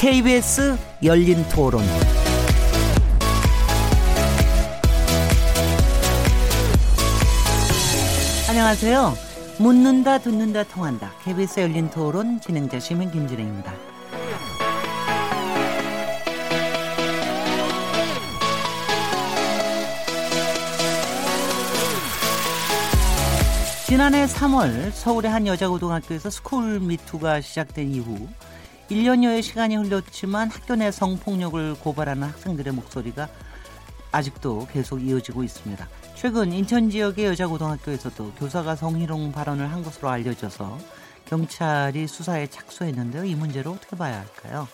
KBS 열린토론 안녕하세요. 묻는다 듣는다 통한다. KBS 열린토론 진행자 시민 김진애입니다. 지난해 3월 서울의 한 여자고등학교에서 스쿨미투가 시작된 이후 1년여의 시간이 흘렀지만 학교 내 성폭력을 고발하는 학생들의 목소리가 아직도 계속 이어지고 있습니다. 최근 인천 지역의 여자고등학교에서도 교사가 성희롱 발언을 한 것으로 알려져서 경찰이 수사에 착수했는데요. 이 문제를 어떻게 봐야 할까요?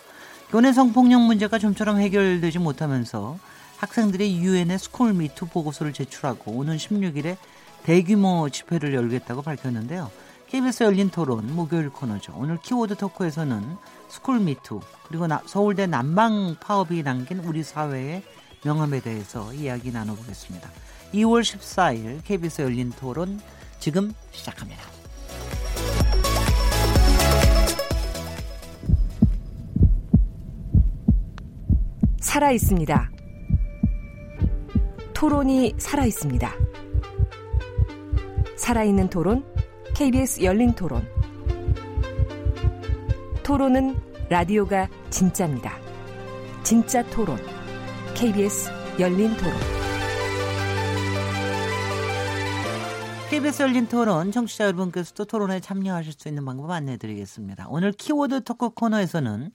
교내 성폭력 문제가 좀처럼 해결되지 못하면서 학생들이 유엔의 스쿨미투 보고서를 제출하고 오는 16일에 대규모 집회를 열겠다고 밝혔는데요. KBS 열린토론 목요일 코너죠. 오늘 키워드 토크에서는 스쿨미투 그리고 서울대 난방 파업이 남긴 우리 사회의 명암에 대해서 이야기 나눠보겠습니다. 2월 14일 KBS 열린토론 지금 시작합니다. 살아있습니다. 토론이 살아있습니다. 살아있는 토론, KBS 열린토론. 토론은 라디오가 진짜입니다. 진짜 토론, KBS 열린토론. KBS 열린토론, 청취자 여러분께서도 토론에 참여하실 수 있는 방법 안내드리겠습니다. 오늘 키워드 토크 코너에서는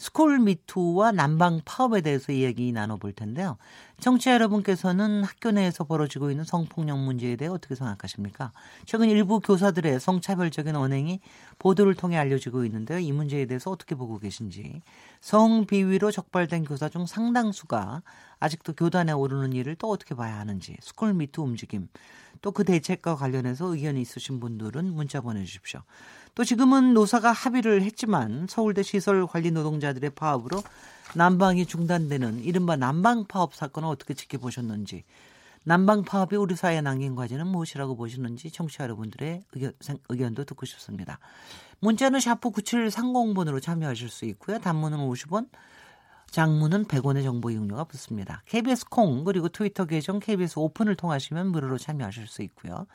스쿨미투와 난방 파업에 대해서 이야기 나눠볼 텐데요. 청취자 여러분께서는 학교 내에서 벌어지고 있는 성폭력 문제에 대해 어떻게 생각하십니까? 최근 일부 교사들의 성차별적인 언행이 보도를 통해 알려지고 있는데요. 이 문제에 대해서 어떻게 보고 계신지. 성비위로 적발된 교사 중 상당수가 아직도 교단에 오르는 일을 또 어떻게 봐야 하는지. 스쿨미투 움직임. 또 그 대책과 관련해서 의견이 있으신 분들은 문자 보내주십시오. 또 지금은 노사가 합의를 했지만 서울대 시설관리 노동자들의 파업으로 난방이 중단되는 이른바 난방파업 사건을 어떻게 지켜보셨는지, 난방파업이 우리 사회에 남긴 과제는 무엇이라고 보시는지 청취자 여러분들의 의견도 듣고 싶습니다. 문자는 샤프 9730번으로 참여하실 수 있고요. 단문은 50원, 장문은 100원의 정보 이용료가 붙습니다. KBS 콩 그리고 트위터 계정 KBS 오픈을 통하시면 무료로 참여하실 수 있고요.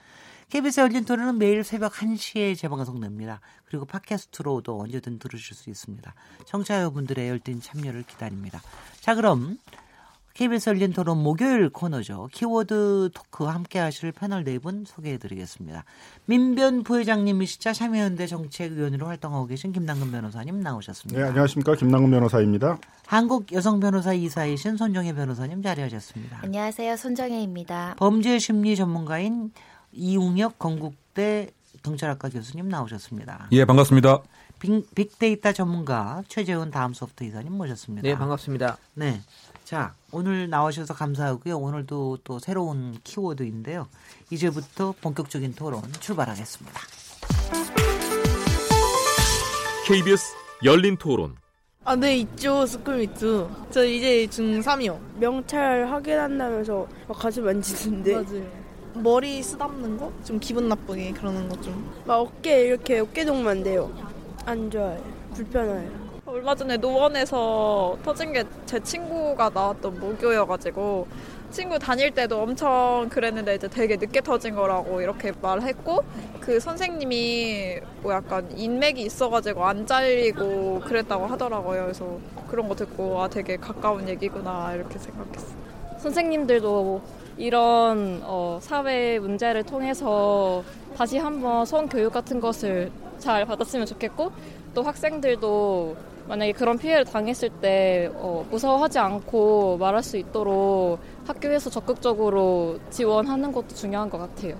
KBS 열린토론은 매일 새벽 1시에 재방송됩니다. 그리고 팟캐스트로도 언제든 들으실 수 있습니다. 청취자 여러분들의 열띤 참여를 기다립니다. 자, 그럼 KBS 열린토론 목요일 코너죠. 키워드 토크 함께 하실 패널 4분 소개해드리겠습니다. 민변 부회장님이시자 참여연대 정책위원으로 활동하고 계신 김남근 변호사님 나오셨습니다. 네, 안녕하십니까. 김남근 변호사입니다. 한국여성변호사 이사이신 손정혜 변호사님 자리하셨습니다. 안녕하세요. 손정혜입니다. 범죄심리 전문가인 이웅혁 건국대 경찰학과 교수님 나오셨습니다. 예, 반갑습니다. 빅데이터 전문가 최재훈 다음 소프트 이사님 모셨습니다. 네, 반갑습니다. 네, 자, 오늘 나오셔서 감사하고요. 오늘도 또 새로운 키워드인데요. 이제부터 본격적인 토론 출발하겠습니다. KBS 열린 토론. 아, 네, 있죠. 스쿨미투. 저 이제 중3이요. 명찰 확인한다면서 막 같이 만지는데. 맞아요. 머리 쓰담는 거? 좀 기분 나쁘게 그러는 거 좀. 막 어깨 이렇게 어깨동만 돼요. 안 좋아요. 불편해요. 얼마 전에 노원에서 터진 게 제 친구가 나왔던 모교여가지고 친구 다닐 때도 엄청 그랬는데 이제 되게 늦게 터진 거라고 이렇게 말했고 그 선생님이 뭐 약간 인맥이 있어가지고 안 잘리고 그랬다고 하더라고요. 그래서 그런 거 듣고 아 되게 가까운 얘기구나 이렇게 생각했어요. 선생님들도 이런 사회 문제를 통해서 다시 한번 성교육 같은 것을 잘 받았으면 좋겠고 또 학생들도 만약에 그런 피해를 당했을 때 무서워하지 않고 말할 수 있도록 학교에서 적극적으로 지원하는 것도 중요한 것 같아요.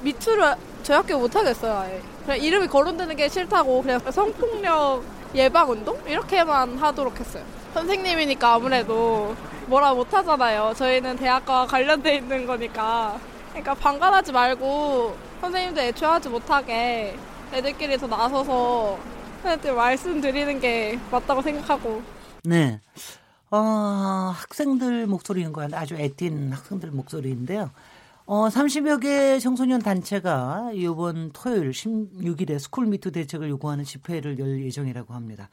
미투를 저희 학교 못하겠어요. 아예. 그냥 이름이 거론되는 게 싫다고 그냥 성폭력 예방운동? 이렇게만 하도록 했어요. 선생님이니까 아무래도 뭐라 못하잖아요. 저희는 대학과 관련돼 있는 거니까. 그러니까 방관하지 말고 선생님도 애초에 하지 못하게 애들끼리 더 나서서 선생님들 말씀드리는 게 맞다고 생각하고. 네. 학생들 목소리인 거 아주 애띤 학생들 목소리인데요. 30여 개 청소년 단체가 이번 토요일 16일에 스쿨미투 대책을 요구하는 집회를 열 예정이라고 합니다.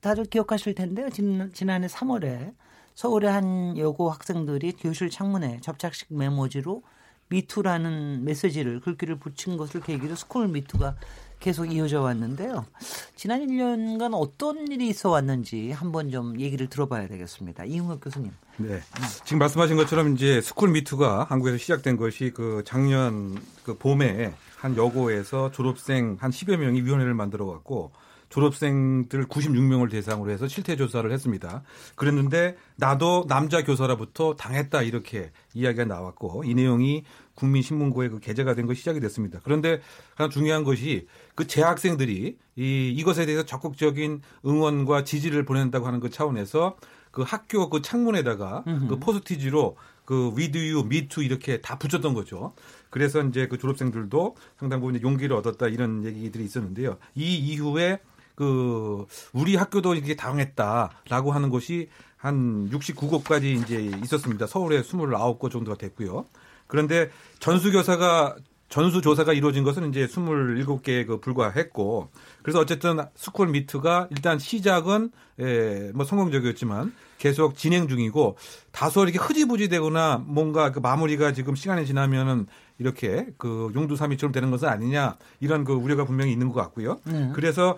다들 기억하실 텐데요. 지난해 3월에 서울의 한 여고 학생들이 교실 창문에 접착식 메모지로 미투라는 메시지를 글귀를 붙인 것을 계기로 스쿨미투가 계속 이어져 왔는데요. 지난 1년간 어떤 일이 있어 왔는지 한번 좀 얘기를 들어봐야 되겠습니다. 이웅혁 교수님. 네. 지금 말씀하신 것처럼 이제 스쿨미투가 한국에서 시작된 것이 작년 봄에 한 여고에서 졸업생 한 10여 명이 위원회를 만들어 왔고 졸업생들 96명을 대상으로 해서 실태 조사를 했습니다. 그랬는데 나도 남자 교사로부터 당했다 이렇게 이야기가 나왔고 이 내용이 국민신문고에 게재가 된 것이 시작이 됐습니다. 그런데 가장 중요한 것이 재학생들이 이것에 대해서 적극적인 응원과 지지를 보낸다고 하는 차원에서 학교 창문에다가 포스트잇으로 with you, me too 이렇게 다 붙였던 거죠. 그래서 이제 졸업생들도 상당 부분 용기를 얻었다 이런 얘기들이 있었는데요. 이 이후에 우리 학교도 이렇게 당했다라고 하는 것이 한 69곳까지 이제 있었습니다. 서울에 29곳 정도가 됐고요. 그런데 전수조사가 이루어진 것은 이제 27개에 불과했고, 그래서 어쨌든 스쿨미투가 일단 시작은 성공적이었지만 계속 진행 중이고, 다소 이렇게 흐지부지 되거나 뭔가 마무리가 지금 시간이 지나면은 이렇게 용두삼이처럼 되는 것은 아니냐 이런 우려가 분명히 있는 것 같고요. 그래서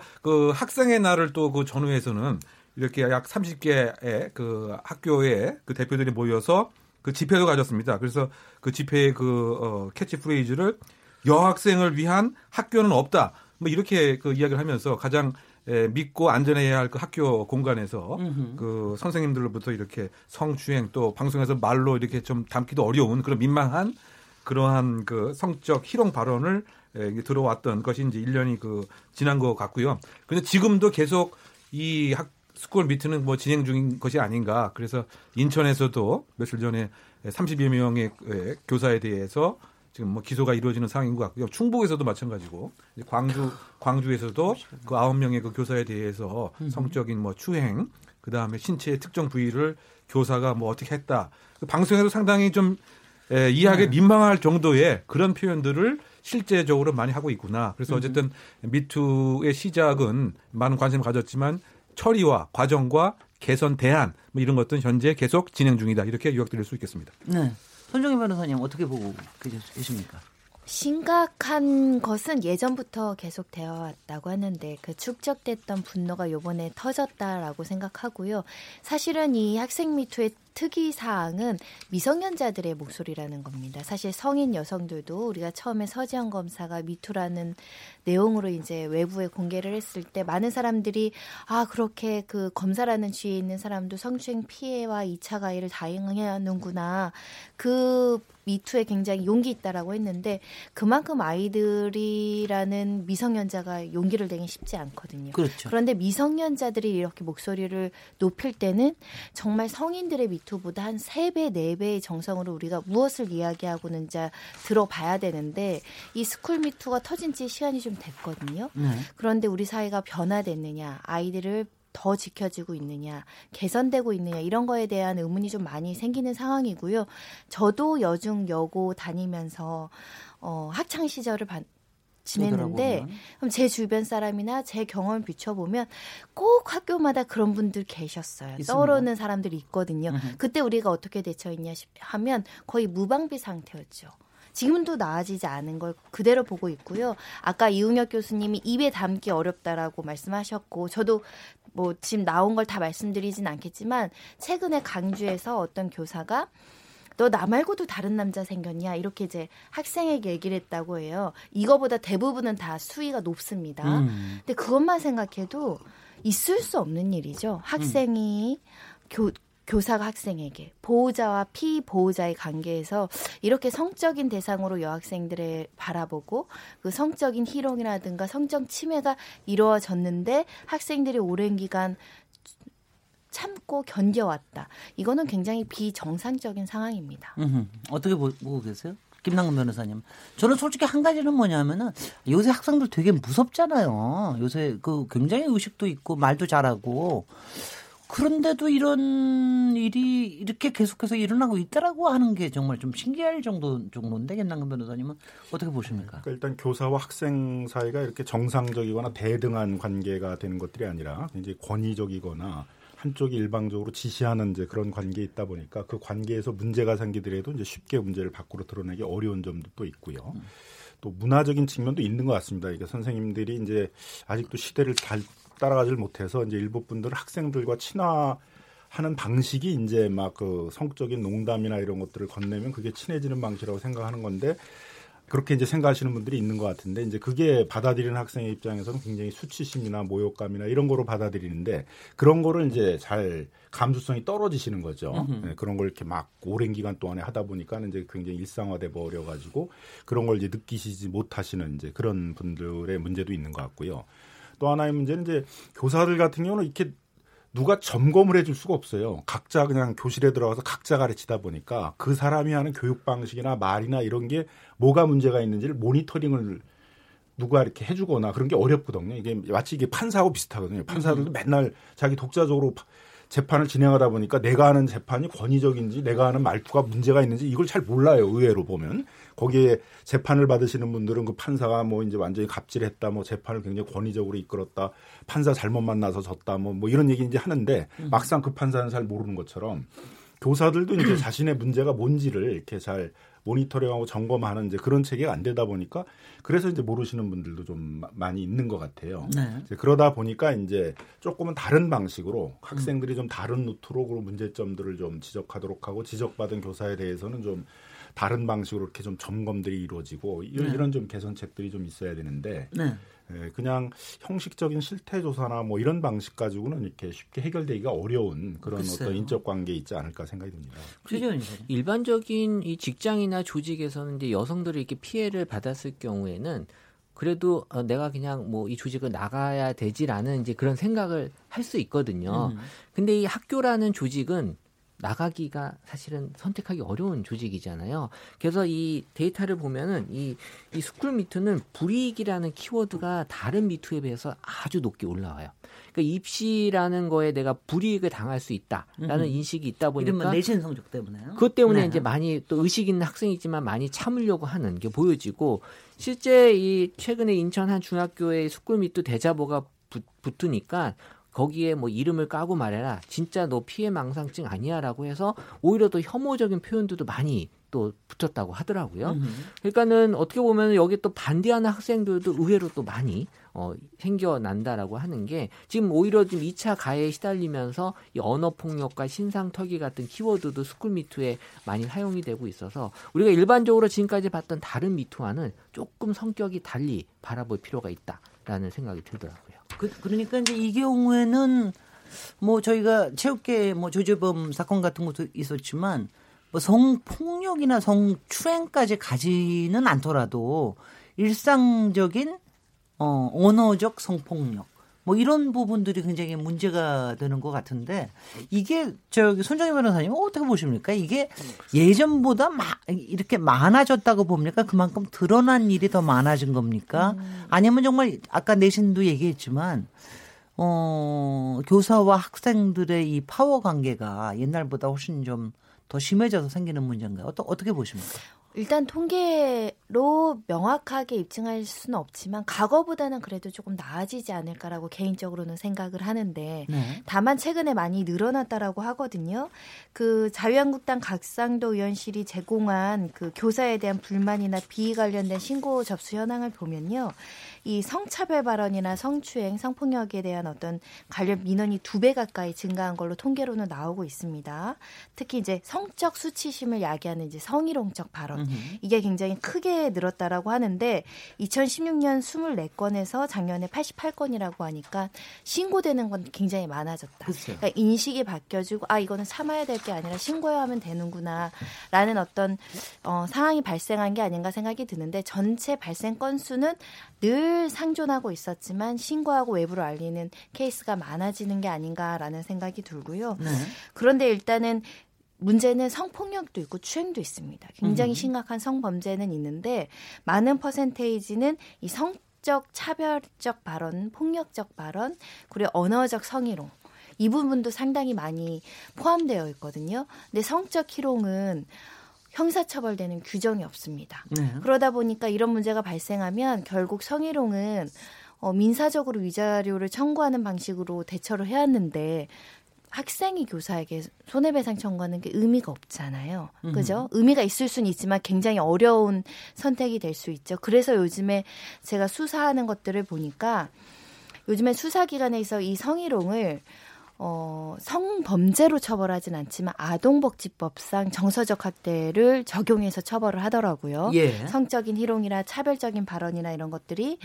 학생의 날을 또 전후에서는 이렇게 약 30개의 학교의 대표들이 모여서 집회도 가졌습니다. 그래서 집회의 캐치프레이즈를 여학생을 위한 학교는 없다. 이렇게 이야기를 하면서 가장 믿고 안전해야 할 학교 공간에서 선생님들로부터 이렇게 성추행 또 방송에서 말로 이렇게 좀 담기도 어려운 그런 민망한 그러한 성적 희롱 발언을 들어왔던 것이 이제 1년이 지난 것 같고요. 그런데 지금도 계속 이 스쿨미투는 진행 중인 것이 아닌가. 그래서 인천에서도 며칠 전에 32 명의 교사에 대해서 지금 기소가 이루어지는 상황인 것 같고요. 충북에서도 마찬가지고 광주에서도 9명의 교사에 대해서 성적인 추행, 그 다음에 신체의 특정 부위를 교사가 어떻게 했다. 방송에서 상당히 좀 이해하기 민망할 정도의 그런 표현들을 실제적으로 많이 하고 있구나. 그래서 어쨌든 미투의 시작은 많은 관심을 가졌지만. 처리와 과정과 개선 대안 이런 것들은 현재 계속 진행 중이다 이렇게 요약드릴 수 있겠습니다. 네, 손정혜 변호사님 어떻게 보고 계십니까? 심각한 것은 예전부터 계속 되어 왔다고 하는데 축적됐던 분노가 이번에 터졌다라고 생각하고요. 사실은 이 학생 미투의 특이사항은 미성년자들의 목소리라는 겁니다. 사실 성인 여성들도 우리가 처음에 서지영 검사가 미투라는 내용으로 이제 외부에 공개를 했을 때 많은 사람들이 그렇게 검사라는 지위에 있는 사람도 성추행 피해와 2차 가해를 다행해야 하는구나. 미투에 굉장히 용기 있다라고 했는데 그만큼 아이들이라는 미성년자가 용기를 내긴 쉽지 않거든요. 그렇죠. 그런데 미성년자들이 이렇게 목소리를 높일 때는 정말 성인들의 미투보다 한 3배, 4배의 정성으로 우리가 무엇을 이야기하고는 들어봐야 되는데 이 스쿨 미투가 터진 지 시간이 좀 됐거든요. 그런데 우리 사회가 변화됐느냐, 아이들을 더 지켜지고 있느냐, 개선되고 있느냐 이런 거에 대한 의문이 좀 많이 생기는 상황이고요. 저도 여중 여고 다니면서 학창 시절을 지냈는데 그럼 제 주변 사람이나 제 경험을 비춰보면 꼭 학교마다 그런 분들 계셨어요. 있습니다. 떠오르는 사람들이 있거든요. 그때 우리가 어떻게 대처했냐 하면 거의 무방비 상태였죠. 지금도 나아지지 않은 걸 그대로 보고 있고요. 아까 이웅혁 교수님이 입에 담기 어렵다라고 말씀하셨고 저도 지금 나온 걸 다 말씀드리진 않겠지만 최근에 강주에서 어떤 교사가 너 나 말고도 다른 남자 생겼냐 이렇게 이제 학생에게 얘기를 했다고 해요. 이거보다 대부분은 다 수위가 높습니다. 근데 그것만 생각해도 있을 수 없는 일이죠. 학생이 교사가 학생에게 보호자와 피보호자의 관계에서 이렇게 성적인 대상으로 여학생들을 바라보고 성적인 희롱이라든가 성적 침해가 이루어졌는데 학생들이 오랜 기간 참고 견뎌왔다. 이거는 굉장히 비정상적인 상황입니다. 어떻게 보고 계세요? 김남근 변호사님. 저는 솔직히 한 가지는 뭐냐면은 요새 학생들 되게 무섭잖아요. 요새 굉장히 의식도 있고 말도 잘하고 그런데도 이런 일이 이렇게 계속해서 일어나고 있다라고 하는 게 정말 좀 신기할 정도인데 김남근 변호사님은 어떻게 보십니까? 그러니까 일단 교사와 학생 사이가 이렇게 정상적이거나 대등한 관계가 되는 것들이 아니라 이제 권위적이거나 한쪽이 일방적으로 지시하는 이제 그런 관계에 있다 보니까 그 관계에서 문제가 생기더라도 이제 쉽게 문제를 밖으로 드러내기 어려운 점도 또 있고요. 또 문화적인 측면도 있는 것 같습니다. 이게 선생님들이 이제 아직도 시대를 따라가질 못해서 이제 일부 분들은 학생들과 친화하는 방식이 이제 막 그 성적인 농담이나 이런 것들을 건네면 그게 친해지는 방식이라고 생각하는 건데 그렇게 이제 생각하시는 분들이 있는 것 같은데 이제 그게 받아들이는 학생의 입장에서는 굉장히 수치심이나 모욕감이나 이런 거로 받아들이는데 그런 거를 이제 잘 감수성이 떨어지시는 거죠. 네, 그런 걸 이렇게 막 오랜 기간 동안에 하다 보니까 이제 굉장히 일상화돼 버려 가지고 그런 걸 이제 느끼시지 못하시는 이제 그런 분들의 문제도 있는 것 같고요. 또 하나의 문제는 이제 교사들 같은 경우는 이렇게 누가 점검을 해줄 수가 없어요. 각자 그냥 교실에 들어가서 각자 가르치다 보니까 그 사람이 하는 교육 방식이나 말이나 이런 게 뭐가 문제가 있는지를 모니터링을 누가 이렇게 해주거나 그런 게 어렵거든요. 이게 마치 이게 판사하고 비슷하거든요. 판사들도 맨날 자기 독자적으로 재판을 진행하다 보니까 내가 하는 재판이 권위적인지 내가 하는 말투가 문제가 있는지 이걸 잘 몰라요. 의외로 보면. 거기에 재판을 받으시는 분들은 그 판사가 뭐 이제 완전히 갑질했다, 뭐 재판을 굉장히 권위적으로 이끌었다, 판사 잘못 만나서 졌다, 뭐 이런 얘기 이제 하는데 막상 그 판사는 잘 모르는 것처럼 교사들도 이제 자신의 문제가 뭔지를 이렇게 잘 모니터링하고 점검하는 이제 그런 체계가 안 되다 보니까 그래서 이제 모르시는 분들도 좀 많이 있는 것 같아요. 네. 이제 그러다 보니까 이제 조금은 다른 방식으로 학생들이 좀 다른 루트로 그 문제점들을 좀 지적하도록 하고 지적받은 교사에 대해서는 좀 다른 방식으로 이렇게 좀 점검들이 이루어지고 이런 좀 개선책들이 좀 있어야 되는데 그냥 형식적인 실태 조사나 뭐 이런 방식 가지고는 이렇게 쉽게 해결되기가 어려운 그런 글쎄요. 어떤 인적 관계 있지 않을까 생각이 듭니다. 일반적인 이 직장이나 조직에서는 이제 여성들이 이렇게 피해를 받았을 경우에는 그래도 내가 그냥 뭐 이 조직을 나가야 되지라는 이제 그런 생각을 할 수 있거든요. 근데 이 학교라는 조직은 나가기가 사실은 선택하기 어려운 조직이잖아요. 그래서 이 데이터를 보면은 이 스쿨미투는 불이익이라는 키워드가 다른 미투에 비해서 아주 높게 올라와요. 그러니까 입시라는 거에 내가 불이익을 당할 수 있다라는 인식이 있다 보니까 이른바 내신 성적 때문에요. 그것 때문에 이제 많이 또 의식 있는 학생이지만 많이 참으려고 하는 게 보여지고 실제 이 최근에 인천 한 중학교의 스쿨미투 대자보가 붙으니까 거기에 뭐 이름을 까고 말해라. 진짜 너 피해망상증 아니야라고 해서 오히려 더 혐오적인 표현들도 많이 또 붙였다고 하더라고요. 그러니까는 어떻게 보면 여기 또 반대하는 학생들도 의외로 또 많이 생겨난다라고 하는 게 지금 오히려 지금 2차 가해에 시달리면서 이 언어폭력과 신상털기 같은 키워드도 스쿨미투에 많이 사용이 되고 있어서 우리가 일반적으로 지금까지 봤던 다른 미투와는 조금 성격이 달리 바라볼 필요가 있다라는 생각이 들더라고요. 그러니까 이제 이 경우에는 뭐 저희가 체육계 뭐 조재범 사건 같은 것도 있었지만 뭐 성폭력이나 성추행까지 가지는 않더라도 일상적인 언어적 성폭력 뭐 이런 부분들이 굉장히 문제가 되는 것 같은데 이게 저기 손정혜 변호사님 어떻게 보십니까? 이게 예전보다 이렇게 많아졌다고 봅니까? 그만큼 드러난 일이 더 많아진 겁니까? 아니면 정말 아까 내신도 얘기했지만 교사와 학생들의 이 파워 관계가 옛날보다 훨씬 좀 더 심해져서 생기는 문제인가요? 어떻게 보십니까? 일단 통계로 명확하게 입증할 수는 없지만 과거보다는 그래도 조금 나아지지 않을까라고 개인적으로는 생각을 하는데 다만 최근에 많이 늘어났다라고 하거든요. 그 자유한국당 각상도 의원실이 제공한 그 교사에 대한 불만이나 비위 관련된 신고 접수 현황을 보면요. 이 성차별 발언이나 성추행, 성폭력에 대한 어떤 관련 민원이 2배 가까이 증가한 걸로 통계로는 나오고 있습니다. 특히 이제 성적 수치심을 야기하는 이제 성희롱적 발언 이게 굉장히 크게 늘었다라고 하는데 2016년 24건에서 작년에 88건이라고 하니까 신고되는 건 굉장히 많아졌다. 그러니까 인식이 바뀌어지고 이거는 참아야 될 게 아니라 신고해야 하면 되는구나라는 어떤 상황이 발생한 게 아닌가 생각이 드는데 전체 발생 건수는 늘 상존하고 있었지만 신고하고 외부로 알리는 케이스가 많아지는 게 아닌가라는 생각이 들고요. 그런데 일단은 문제는 성폭력도 있고 추행도 있습니다. 굉장히 심각한 성범죄는 있는데 많은 퍼센테이지는 이 성적 차별적 발언, 폭력적 발언, 그리고 언어적 성희롱 이 부분도 상당히 많이 포함되어 있거든요. 근데 성적 희롱은 형사처벌되는 규정이 없습니다. 네. 그러다 보니까 이런 문제가 발생하면 결국 성희롱은 민사적으로 위자료를 청구하는 방식으로 대처를 해왔는데 학생이 교사에게 손해배상 청구하는 게 의미가 없잖아요. 그죠? 의미가 있을 수는 있지만 굉장히 어려운 선택이 될 수 있죠. 그래서 요즘에 제가 수사하는 것들을 보니까 요즘에 수사기관에서 이 성희롱을 성범죄로 처벌하진 않지만 아동복지법상 정서적 학대를 적용해서 처벌을 하더라고요. 예. 성적인 희롱이나 차별적인 발언이나 이런 것들이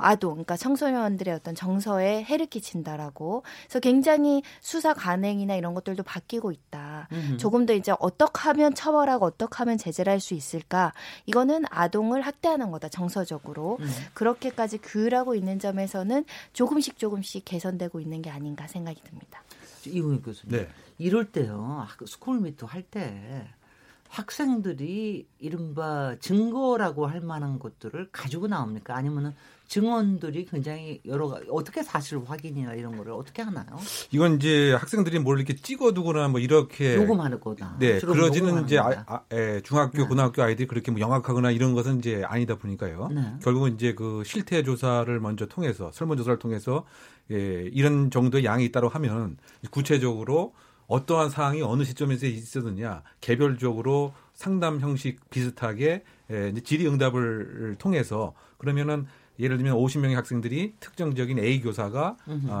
아동, 그러니까 청소년들의 어떤 정서에 해를 끼친다라고. 그래서 굉장히 수사 관행이나 이런 것들도 바뀌고 있다. 조금 더 이제 어떻게 하면 처벌하고 어떻게 하면 제재를 할 수 있을까. 이거는 아동을 학대하는 거다, 정서적으로. 그렇게까지 규율하고 있는 점에서는 조금씩 개선되고 있는 게 아닌가 생각이 듭니다. 이웅혁 교수님, 네. 이럴 때요, 스쿨미투 할 때 학생들이 이른바 증거라고 할 만한 것들을 가지고 나옵니까? 아니면은 증언들이 굉장히 여러 가지, 어떻게 사실 확인이나 이런 거를 어떻게 하나요? 이건 이제 학생들이 뭘 이렇게 찍어두거나 뭐 이렇게 녹음하는 거다. 네, 그러지는 이제 중학교, 네. 고등학교 아이들이 그렇게 뭐 영악하거나 이런 것은 이제 아니다 보니까요. 네. 결국은 이제 그 실태 조사를 먼저 통해서 설문조사를 통해서 이런 정도의 양이 있다고 하면 구체적으로 어떠한 사항이 어느 시점에서 있었느냐 개별적으로 상담 형식 비슷하게 질의응답을 통해서 그러면은 예를 들면 50명의 학생들이 특정적인 A 교사가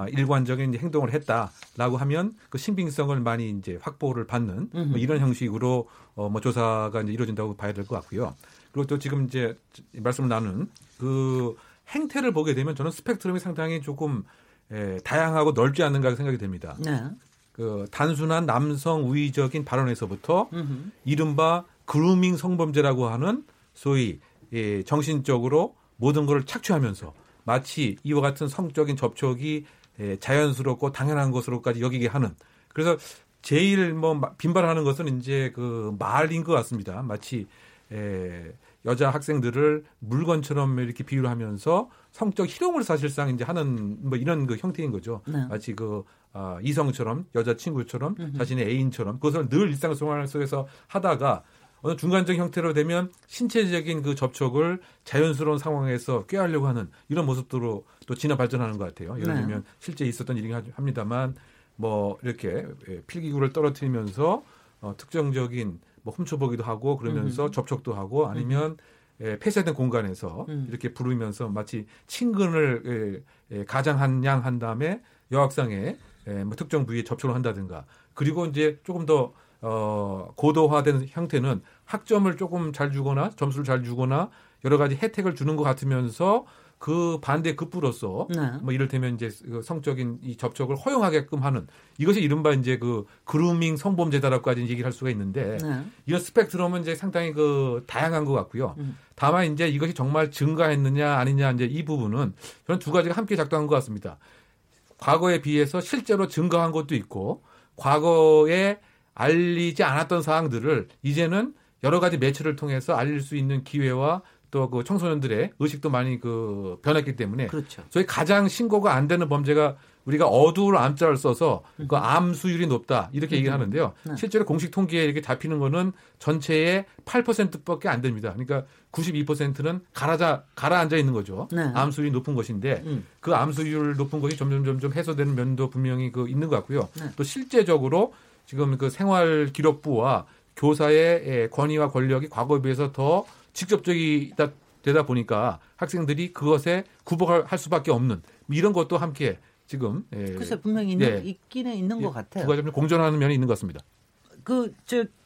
일관적인 행동을 했다라고 하면 그 신빙성을 많이 이제 확보를 받는 뭐 이런 형식으로 조사가 이제 이루어진다고 봐야 될 것 같고요. 그리고 또 지금 이제 말씀을 나눈 그 행태를 보게 되면 저는 스펙트럼이 상당히 조금 다양하고 넓지 않는가 생각이 됩니다. 네. 그 단순한 남성 우위적인 발언에서부터 이른바 그루밍 성범죄라고 하는 소위 정신적으로 모든 걸 착취하면서 마치 이와 같은 성적인 접촉이 자연스럽고 당연한 것으로까지 여기게 하는. 그래서 제일 빈발하는 것은 이제 그 말인 것 같습니다. 마치 여자 학생들을 물건처럼 이렇게 비유를 하면서 성적 희롱을 사실상 이제 하는 뭐 이런 그 형태인 거죠. 네. 마치 그 이성처럼 여자친구처럼 자신의 애인처럼 그것을 늘 일상생활 속에서 하다가 어느 중간적인 형태로 되면 신체적인 그 접촉을 자연스러운 상황에서 꾀하려고 하는 이런 모습으로 또 진화 발전하는 것 같아요. 예를 들면 실제 있었던 일이긴 합니다만 뭐 이렇게 필기구를 떨어뜨리면서 특정적인 뭐 훔쳐보기도 하고 그러면서 접촉도 하고 아니면 폐쇄된 공간에서 이렇게 부르면서 마치 친근을 가장한 양 한 다음에 여학생의 뭐 특정 부위에 접촉을 한다든가 그리고 이제 조금 더 고도화된 형태는 학점을 조금 잘 주거나 점수를 잘 주거나 여러 가지 혜택을 주는 것 같으면서 그 반대 급부로서 뭐 이를테면 이제 성적인 이 접촉을 허용하게끔 하는 이것이 이른바 이제 그 그루밍 성범죄다라고까지 얘기를 할 수가 있는데 이런 스펙트럼은 이제 상당히 그 다양한 것 같고요. 다만 이제 이것이 정말 증가했느냐 아니냐 이제 이 부분은 저는 두 가지가 함께 작동한 것 같습니다. 과거에 비해서 실제로 증가한 것도 있고 과거에 알리지 않았던 사항들을 이제는 여러 가지 매체를 통해서 알릴 수 있는 기회와 또 그 청소년들의 의식도 많이 그 변했기 때문에 그렇죠. 저희 가장 신고가 안 되는 범죄가 우리가 어두울 암자를 써서 그 암수율이 높다 이렇게 얘기를 하는데요. 실제로 공식 통계에 이렇게 잡히는 거는 전체의 8%밖에 안 됩니다. 그러니까 92%는 가라앉아 있는 거죠. 네. 암수율이 높은 것인데 그 암수율 높은 것이 점점 해소되는 면도 분명히 그 있는 것 같고요. 네. 또 실제적으로 지금 그 생활기록부와 교사의 권위와 권력이 과거에 비해서 더 직접적이다 되다 보니까 학생들이 그것에 구복할 수밖에 없는 이런 것도 함께 지금 글쎄 분명히 있기는 있는 것 같아요. 두 가지 공존하는 면이 있는 것 같습니다.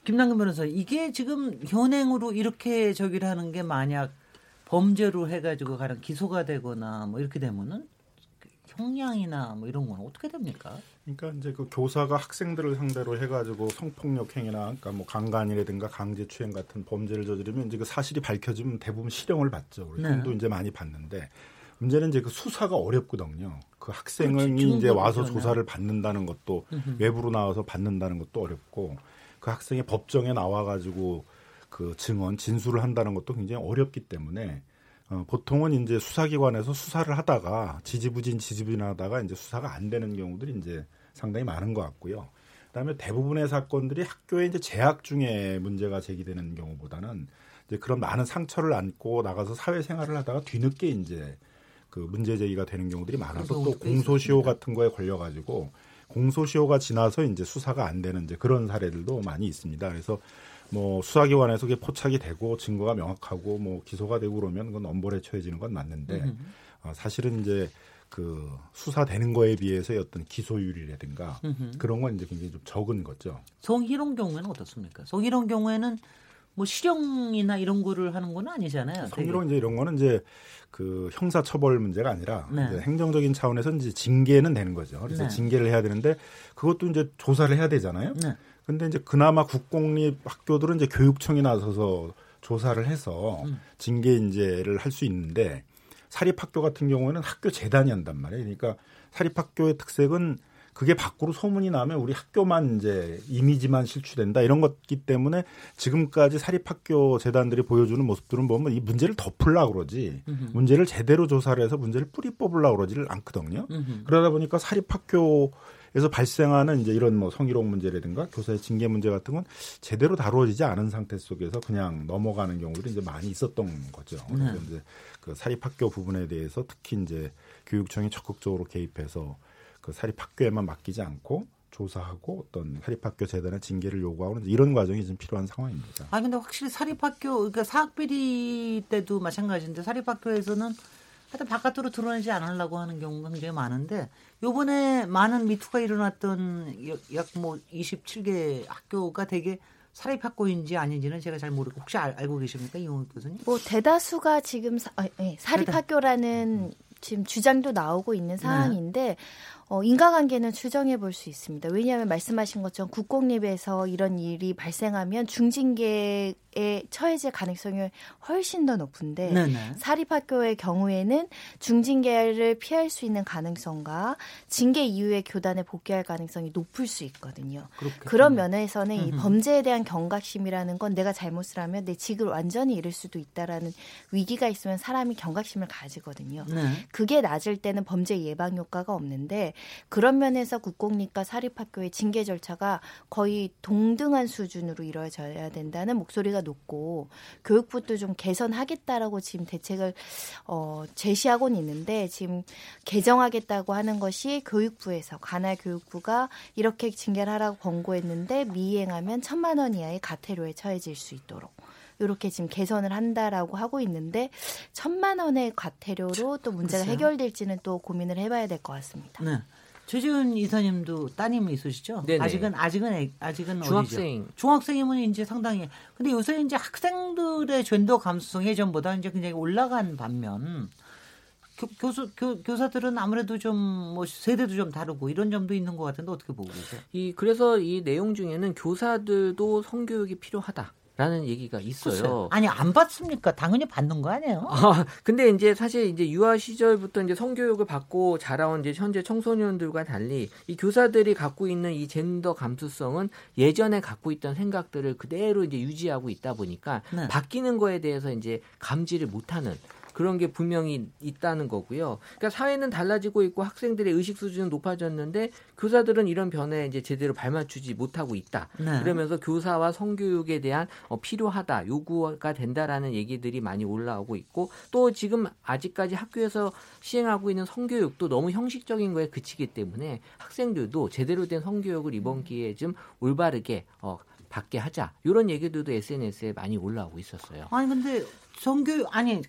김남근 변호사 이게 지금 현행으로 이렇게 저기를 하는 게 만약 범죄로 해가지고 가령 기소가 되거나 뭐 이렇게 되면은 형량이나 뭐 이런 건 어떻게 됩니까? 그러니까 이제 그 교사가 학생들을 상대로 해가지고 성폭력 행위나 그러니까 뭐 강간이라든가 강제추행 같은 범죄를 저지르면 이제 그 사실이 밝혀지면 대부분 실형을 받죠. 우리 형도 이제 많이 받는데 문제는 이제 그 수사가 어렵거든요. 그 학생이 이제 와서 조사를 받는다는 것도 외부로 나와서 받는다는 것도 어렵고 그 학생이 법정에 나와가지고 그 증언 진술을 한다는 것도 굉장히 어렵기 때문에. 보통은 이제 수사기관에서 수사를 하다가 지지부진하다가 이제 수사가 안 되는 경우들이 이제 상당히 많은 것 같고요. 그다음에 대부분의 사건들이 학교에 이제 재학 중에 문제가 제기되는 경우보다는 이제 그런 많은 상처를 안고 나가서 사회생활을 하다가 뒤늦게 이제 그 문제 제기가 되는 경우들이 많아서 또 공소시효 있습니다. 같은 거에 걸려가지고 공소시효가 지나서 이제 수사가 안 되는 이제 그런 사례들도 많이 있습니다. 그래서 뭐 수사기관에서 그게 포착이 되고 증거가 명확하고 뭐 기소가 되고 그러면 그건 엄벌에 처해지는 건 맞는데 사실은 이제 그 수사되는 거에 비해서의 어떤 기소율이라든가 그런 건 이제 굉장히 좀 적은 거죠. 성희롱 경우에는 어떻습니까? 성희롱 경우에는 뭐 실형이나 이런 거를 하는 건 아니잖아요. 성희롱 이제 이런 거는 이제 그 형사 처벌 문제가 아니라 네. 이제 행정적인 차원에서 이제 징계는 되는 거죠. 그래서 네. 징계를 해야 되는데 그것도 이제 조사를 해야 되잖아요. 네. 근데 이제 그나마 국공립 학교들은 이제 교육청이 나서서 조사를 해서 징계 인재를 할 수 있는데 사립학교 같은 경우에는 학교 재단이 한단 말이에요. 그러니까 사립학교의 특색은 그게 밖으로 소문이 나면 우리 학교만 이제 이미지만 실추된다 이런 것이기 때문에 지금까지 사립학교 재단들이 보여주는 모습들은 보면 이 문제를 덮으려고 그러지 문제를 제대로 조사를 해서 문제를 뿌리 뽑으려고 그러지를 않거든요. 그러다 보니까 사립학교 그래서 발생하는 이제 이런 뭐 성희롱 문제라든가 교사의 징계 문제 같은 건 제대로 다루어지지 않은 상태 속에서 그냥 넘어가는 경우들이 이제 많이 있었던 거죠. 그래서 이제 그 사립학교 부분에 대해서 특히 이제 교육청이 적극적으로 개입해서 그 사립학교에만 맡기지 않고 조사하고 어떤 사립학교 재단의 징계를 요구하는 이런 과정이 지금 필요한 상황입니다. 아 근데 확실히 사립학교 그러니까 사학비리 때도 마찬가지인데 사립학교에서는 하여튼 바깥으로 드러내지 않으려고 하는 경우가 굉장히 많은데 요번에 많은 미투가 일어났던 약 뭐 27개 학교가 되게 사립학교인지 아닌지는 제가 잘 모르고 혹시 알고 계십니까? 이웅혁 교수님? 뭐 대다수가 지금 사립학교라는 지금 주장도 나오고 있는 상황인데 네. 인과관계는 추정해 볼 수 있습니다. 왜냐하면 말씀하신 것처럼 국공립에서 이런 일이 발생하면 중징계에 처해질 가능성이 훨씬 더 높은데 네네. 사립학교의 경우에는 중징계를 피할 수 있는 가능성과 징계 이후에 교단에 복귀할 가능성이 높을 수 있거든요. 그렇겠군요. 그런 면에서는 이 범죄에 대한 경각심이라는 건 내가 잘못을 하면 내 직을 완전히 잃을 수도 있다라는 위기가 있으면 사람이 경각심을 가지거든요. 네. 그게 낮을 때는 범죄 예방 효과가 없는데 그런 면에서 국공립과 사립학교의 징계 절차가 거의 동등한 수준으로 이루어져야 된다는 목소리가 높고 교육부도 좀 개선하겠다라고 지금 대책을 제시하고는 있는데 지금 개정하겠다고 하는 것이 교육부에서 관할 교육부가 이렇게 징계를 하라고 권고했는데 미이행하면 1,000만 원 이하의 과태료에 처해질 수 있도록. 이렇게 지금 개선을 한다라고 하고 있는데 1,000만 원의 과태료로 또 문제가 글쎄요. 해결될지는 또 고민을 해봐야 될 것 같습니다. 네, 최재훈 이사님도 따님이 있으시죠? 네네. 아직은 중학생. 어디죠? 중학생이면 이제 상당히. 근데 요새 이제 학생들의 젠더 감수성 예전보다 이제 굉장히 올라간 반면 교사들은 아무래도 좀 뭐 세대도 좀 다르고 이런 점도 있는 것 같은데 어떻게 보고 계세요? 그래서 이 내용 중에는 교사들도 성교육이 필요하다. 라는 얘기가 있어요. 글쎄요. 아니 안 받습니까? 당연히 받는 거 아니에요? 근데 이제 사실 이제 유아 시절부터 이제 성교육을 받고 자라온 이제 현재 청소년들과 달리 이 교사들이 갖고 있는 이 젠더 감수성은 예전에 갖고 있던 생각들을 그대로 이제 유지하고 있다 보니까 네. 바뀌는 거에 대해서 이제 감지를 못하는. 그런 게 분명히 있다는 거고요. 그러니까 사회는 달라지고 있고 학생들의 의식 수준은 높아졌는데 교사들은 이런 변화에 이제 제대로 발맞추지 못하고 있다. 네. 그러면서 교사와 성교육에 대한 필요하다, 요구가 된다라는 얘기들이 많이 올라오고 있고 또 지금 아직까지 학교에서 시행하고 있는 성교육도 너무 형식적인 거에 그치기 때문에 학생들도 제대로 된 성교육을 이번 기회에 좀 올바르게 받게 하자. 이런 얘기들도 SNS에 많이 올라오고 있었어요. 아니 근데 성교육은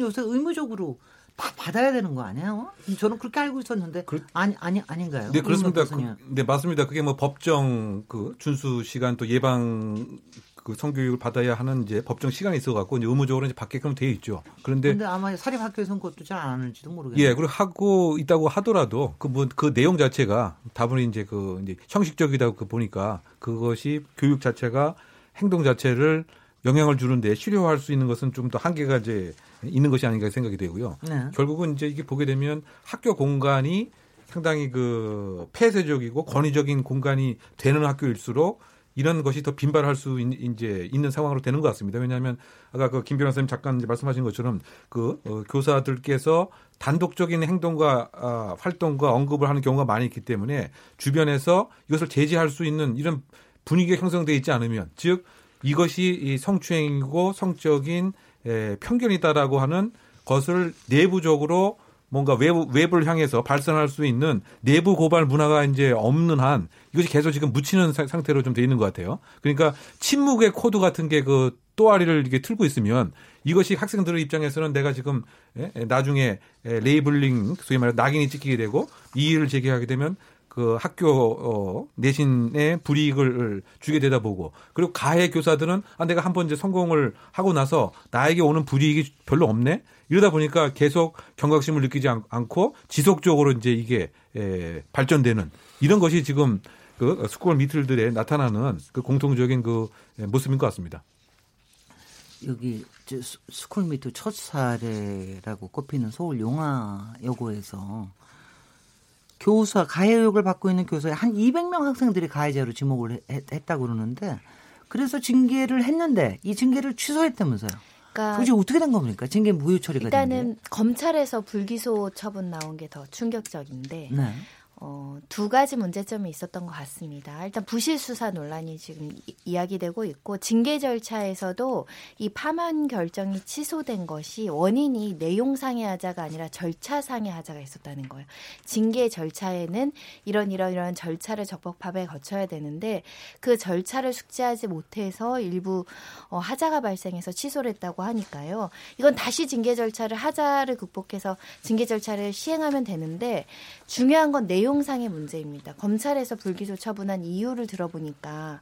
요새 의무적으로 다 받아야 되는 거 아니에요? 저는 그렇게 알고 있었는데 아닌가요? 네 그렇습니다. 네 맞습니다. 그게 뭐 법정 그 준수 시간 또 예방 그 성교육을 받아야 하는 이제 법정 시간이 있어갖고 이제 의무적으로 이제 받게끔 되어 있죠. 그런데 아마 사립학교에서는 그것도 잘 안 하는지도 모르겠네요. 예, 그리고 하고 있다고 하더라도 그 내용 자체가 다분히 이제 이제 형식적이다 보니까 그것이 교육 자체가 행동 자체를 영향을 주는데 실효할 수 있는 것은 좀 더 한계가 이제 있는 것이 아닌가 생각이 되고요. 네. 결국은 이제 이게 보게 되면 학교 공간이 상당히 그 폐쇄적이고 권위적인 공간이 되는 학교일수록 이런 것이 더 빈발할 수 있는 상황으로 되는 것 같습니다. 왜냐하면 아까 그 김 변호사님 잠깐 이제 말씀하신 것처럼 그 교사들께서 단독적인 행동과 활동과 언급을 하는 경우가 많이 있기 때문에 주변에서 이것을 제지할 수 있는 이런 분위기가 형성되어 있지 않으면, 즉 이것이 성추행이고 성적인 편견이다라고 하는 것을 내부적으로 뭔가 외부를 향해서 발산할 수 있는 내부 고발 문화가 이제 없는 한 이것이 계속 지금 묻히는 상태로 좀 돼 있는 것 같아요. 그러니까 침묵의 코드 같은 게 그 또아리를 이렇게 틀고 있으면 이것이 학생들의 입장에서는 내가 지금 나중에 레이블링, 소위 말해 낙인이 찍히게 되고 이의를 제기하게 되면 그 학교 내신에 불이익을 주게 되다 보고, 그리고 가해 교사들은 내가 한번 이제 성공을 하고 나서 나에게 오는 불이익이 별로 없네, 이러다 보니까 계속 경각심을 느끼지 않고 지속적으로 이제 이게 발전되는 이런 것이 지금 그 스쿨 미틀들에 나타나는 그 공통적인 그 모습인 것 같습니다. 여기 스쿨 미틀 첫 사례라고 꼽히는 서울 용화여고에서 교사, 가해 의혹을 받고 있는 교사의 한 200명 학생들이 가해자로 지목을 했다고 그러는데, 그래서 징계를 했는데 이 징계를 취소했다면서요. 그러니까 도대체 어떻게 된 겁니까? 징계 무효 처리가 일단은 됐는데. 검찰에서 불기소 처분 나온 게 더 충격적인데, 네. 두 가지 문제점이 있었던 것 같습니다. 일단 부실 수사 논란이 지금 이야기되고 있고, 징계 절차에서도 이 파면 결정이 취소된 것이 원인이 내용상의 하자가 아니라 절차상의 하자가 있었다는 거예요. 징계 절차에는 이런 절차를 적법하게 거쳐야 되는데 그 절차를 숙지하지 못해서 일부 하자가 발생해서 취소를 했다고 하니까요. 이건 다시 징계 절차를 하자를 극복해서 징계 절차를 시행하면 되는데, 중요한 건 내용 상의 문제입니다. 검찰에서 불기소 처분한 이유를 들어보니까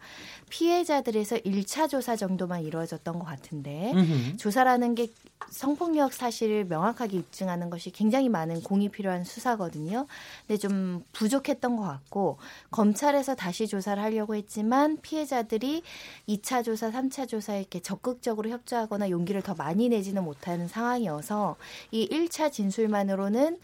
피해자들에서 1차 조사 정도만 이루어졌던 것 같은데, 조사라는 게 성폭력 사실을 명확하게 입증하는 것이 굉장히 많은 공이 필요한 수사거든요. 근데 좀 부족했던 것 같고, 검찰에서 다시 조사를 하려고 했지만 피해자들이 2차 조사, 3차 조사에 이렇게 적극적으로 협조하거나 용기를 더 많이 내지는 못하는 상황이어서 이 1차 진술만으로는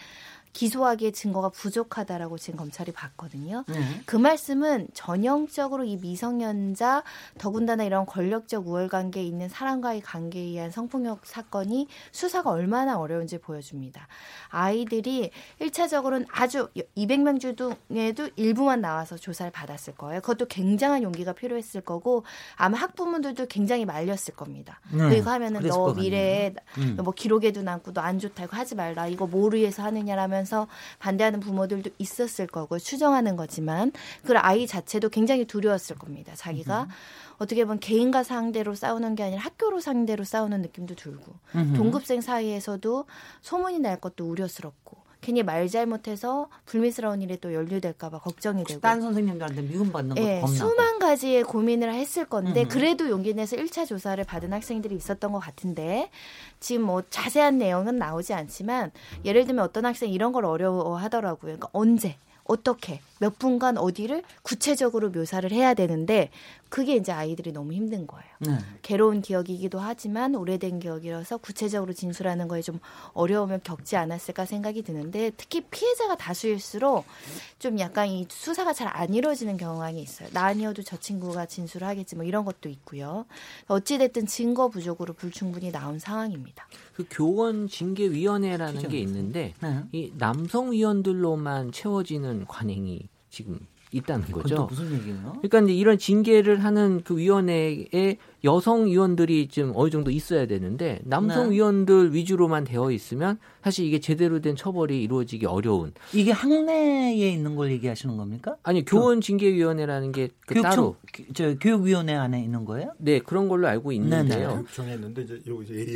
기소하기에 증거가 부족하다라고 지금 검찰이 봤거든요. 그 말씀은 전형적으로 이 미성년자, 더군다나 이런 권력적 우월관계에 있는 사람과의 관계에 의한 성폭력 사건이 수사가 얼마나 어려운지 보여줍니다. 아이들이 1차적으로는 아주 200명 중에도 일부만 나와서 조사를 받았을 거예요. 그것도 굉장한 용기가 필요했을 거고, 아마 학부모들도 굉장히 말렸을 겁니다. 그리고 하면은 너 미래에 뭐 기록에도 남고 너 안 좋다고 하지 말라, 이거 뭐를 위해서 하느냐라면 반대하는 부모들도 있었을 거고 추정하는 거지만, 그 아이 자체도 굉장히 두려웠을 겁니다. 자기가 어떻게 보면 개인과 상대로 싸우는 게 아니라 학교로 상대로 싸우는 느낌도 들고, 동급생 사이에서도 소문이 날 것도 우려스럽고, 괜히 말 잘못해서 불미스러운 일에 또 연루될까 봐 걱정이 되고, 딴 선생님들한테 미움받는 것도 겁나고, 수만 가지의 고민을 했을 건데 그래도 용기 내서 1차 조사를 받은 학생들이 있었던 것 같은데, 지금 뭐 자세한 내용은 나오지 않지만 예를 들면 어떤 학생이 이런 걸 어려워하더라고요. 그러니까 언제, 어떻게, 몇 분간 어디를 구체적으로 묘사를 해야 되는데 그게 이제 아이들이 너무 힘든 거예요. 괴로운 기억이기도 하지만 오래된 기억이라서 구체적으로 진술하는 거에 좀 어려움을 겪지 않았을까 생각이 드는데, 특히 피해자가 다수일수록 좀 약간 이 수사가 잘 안 이루어지는 경향이 있어요. 나 아니어도 저 친구가 진술을 하겠지 뭐 이런 것도 있고요. 어찌됐든 증거 부족으로 불충분히 나온 상황입니다. 그 교원 징계위원회라는 게 있는데 이 남성 위원들로만 채워지는 관행이 지금 있다는 거죠. 또 무슨 얘기예요? 그러니까 이제 이런 징계를 하는 그 위원회에 여성 위원들이 좀 어느 정도 있어야 되는데, 남성 위원들 위주로만 되어 있으면 사실 이게 제대로 된 처벌이 이루어지기 어려운. 이게 학내에 있는 걸 얘기하시는 겁니까? 아니, 교원 징계위원회라는 게 그 따로 교육위원회 안에 있는 거예요? 네, 그런 걸로 알고 있는데요. 추천했는데 이제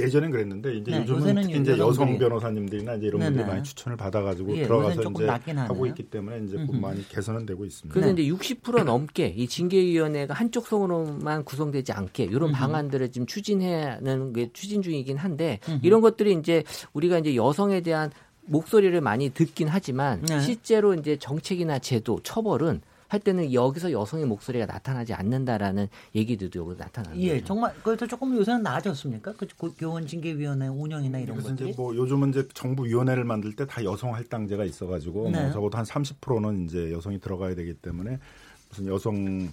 예전엔 그랬는데 이제 요즘은 특히 이제 여성 변호사님들이나 이제 이런 분들이 많이 추천을 받아가지고 들어가서 조금 이제 하고 있기 때문에 이제 많이 개선은 되고 있습니다. 그래서 이제 60% 넘게 이 징계위원회가 한쪽 성으로만 구성되지 않게. 이런 방안들을 지금 추진하는 게 추진 중이긴 한데 이런 것들이 이제 우리가 이제 여성에 대한 목소리를 많이 듣긴 하지만 실제로 이제 정책이나 제도, 처벌은 할 때는 여기서 여성의 목소리가 나타나지 않는다라는 얘기들도 여기서 나타나는 거죠. 예, 정말 그래서 조금 요새는 나아졌습니까? 그 교원징계위원회 운영이나 이런 것들이. 뭐 요즘은 이제 정부 위원회를 만들 때 다 여성 할당제가 있어가지고 적어도 한 30%는 이제 여성이 들어가야 되기 때문에 무슨 여성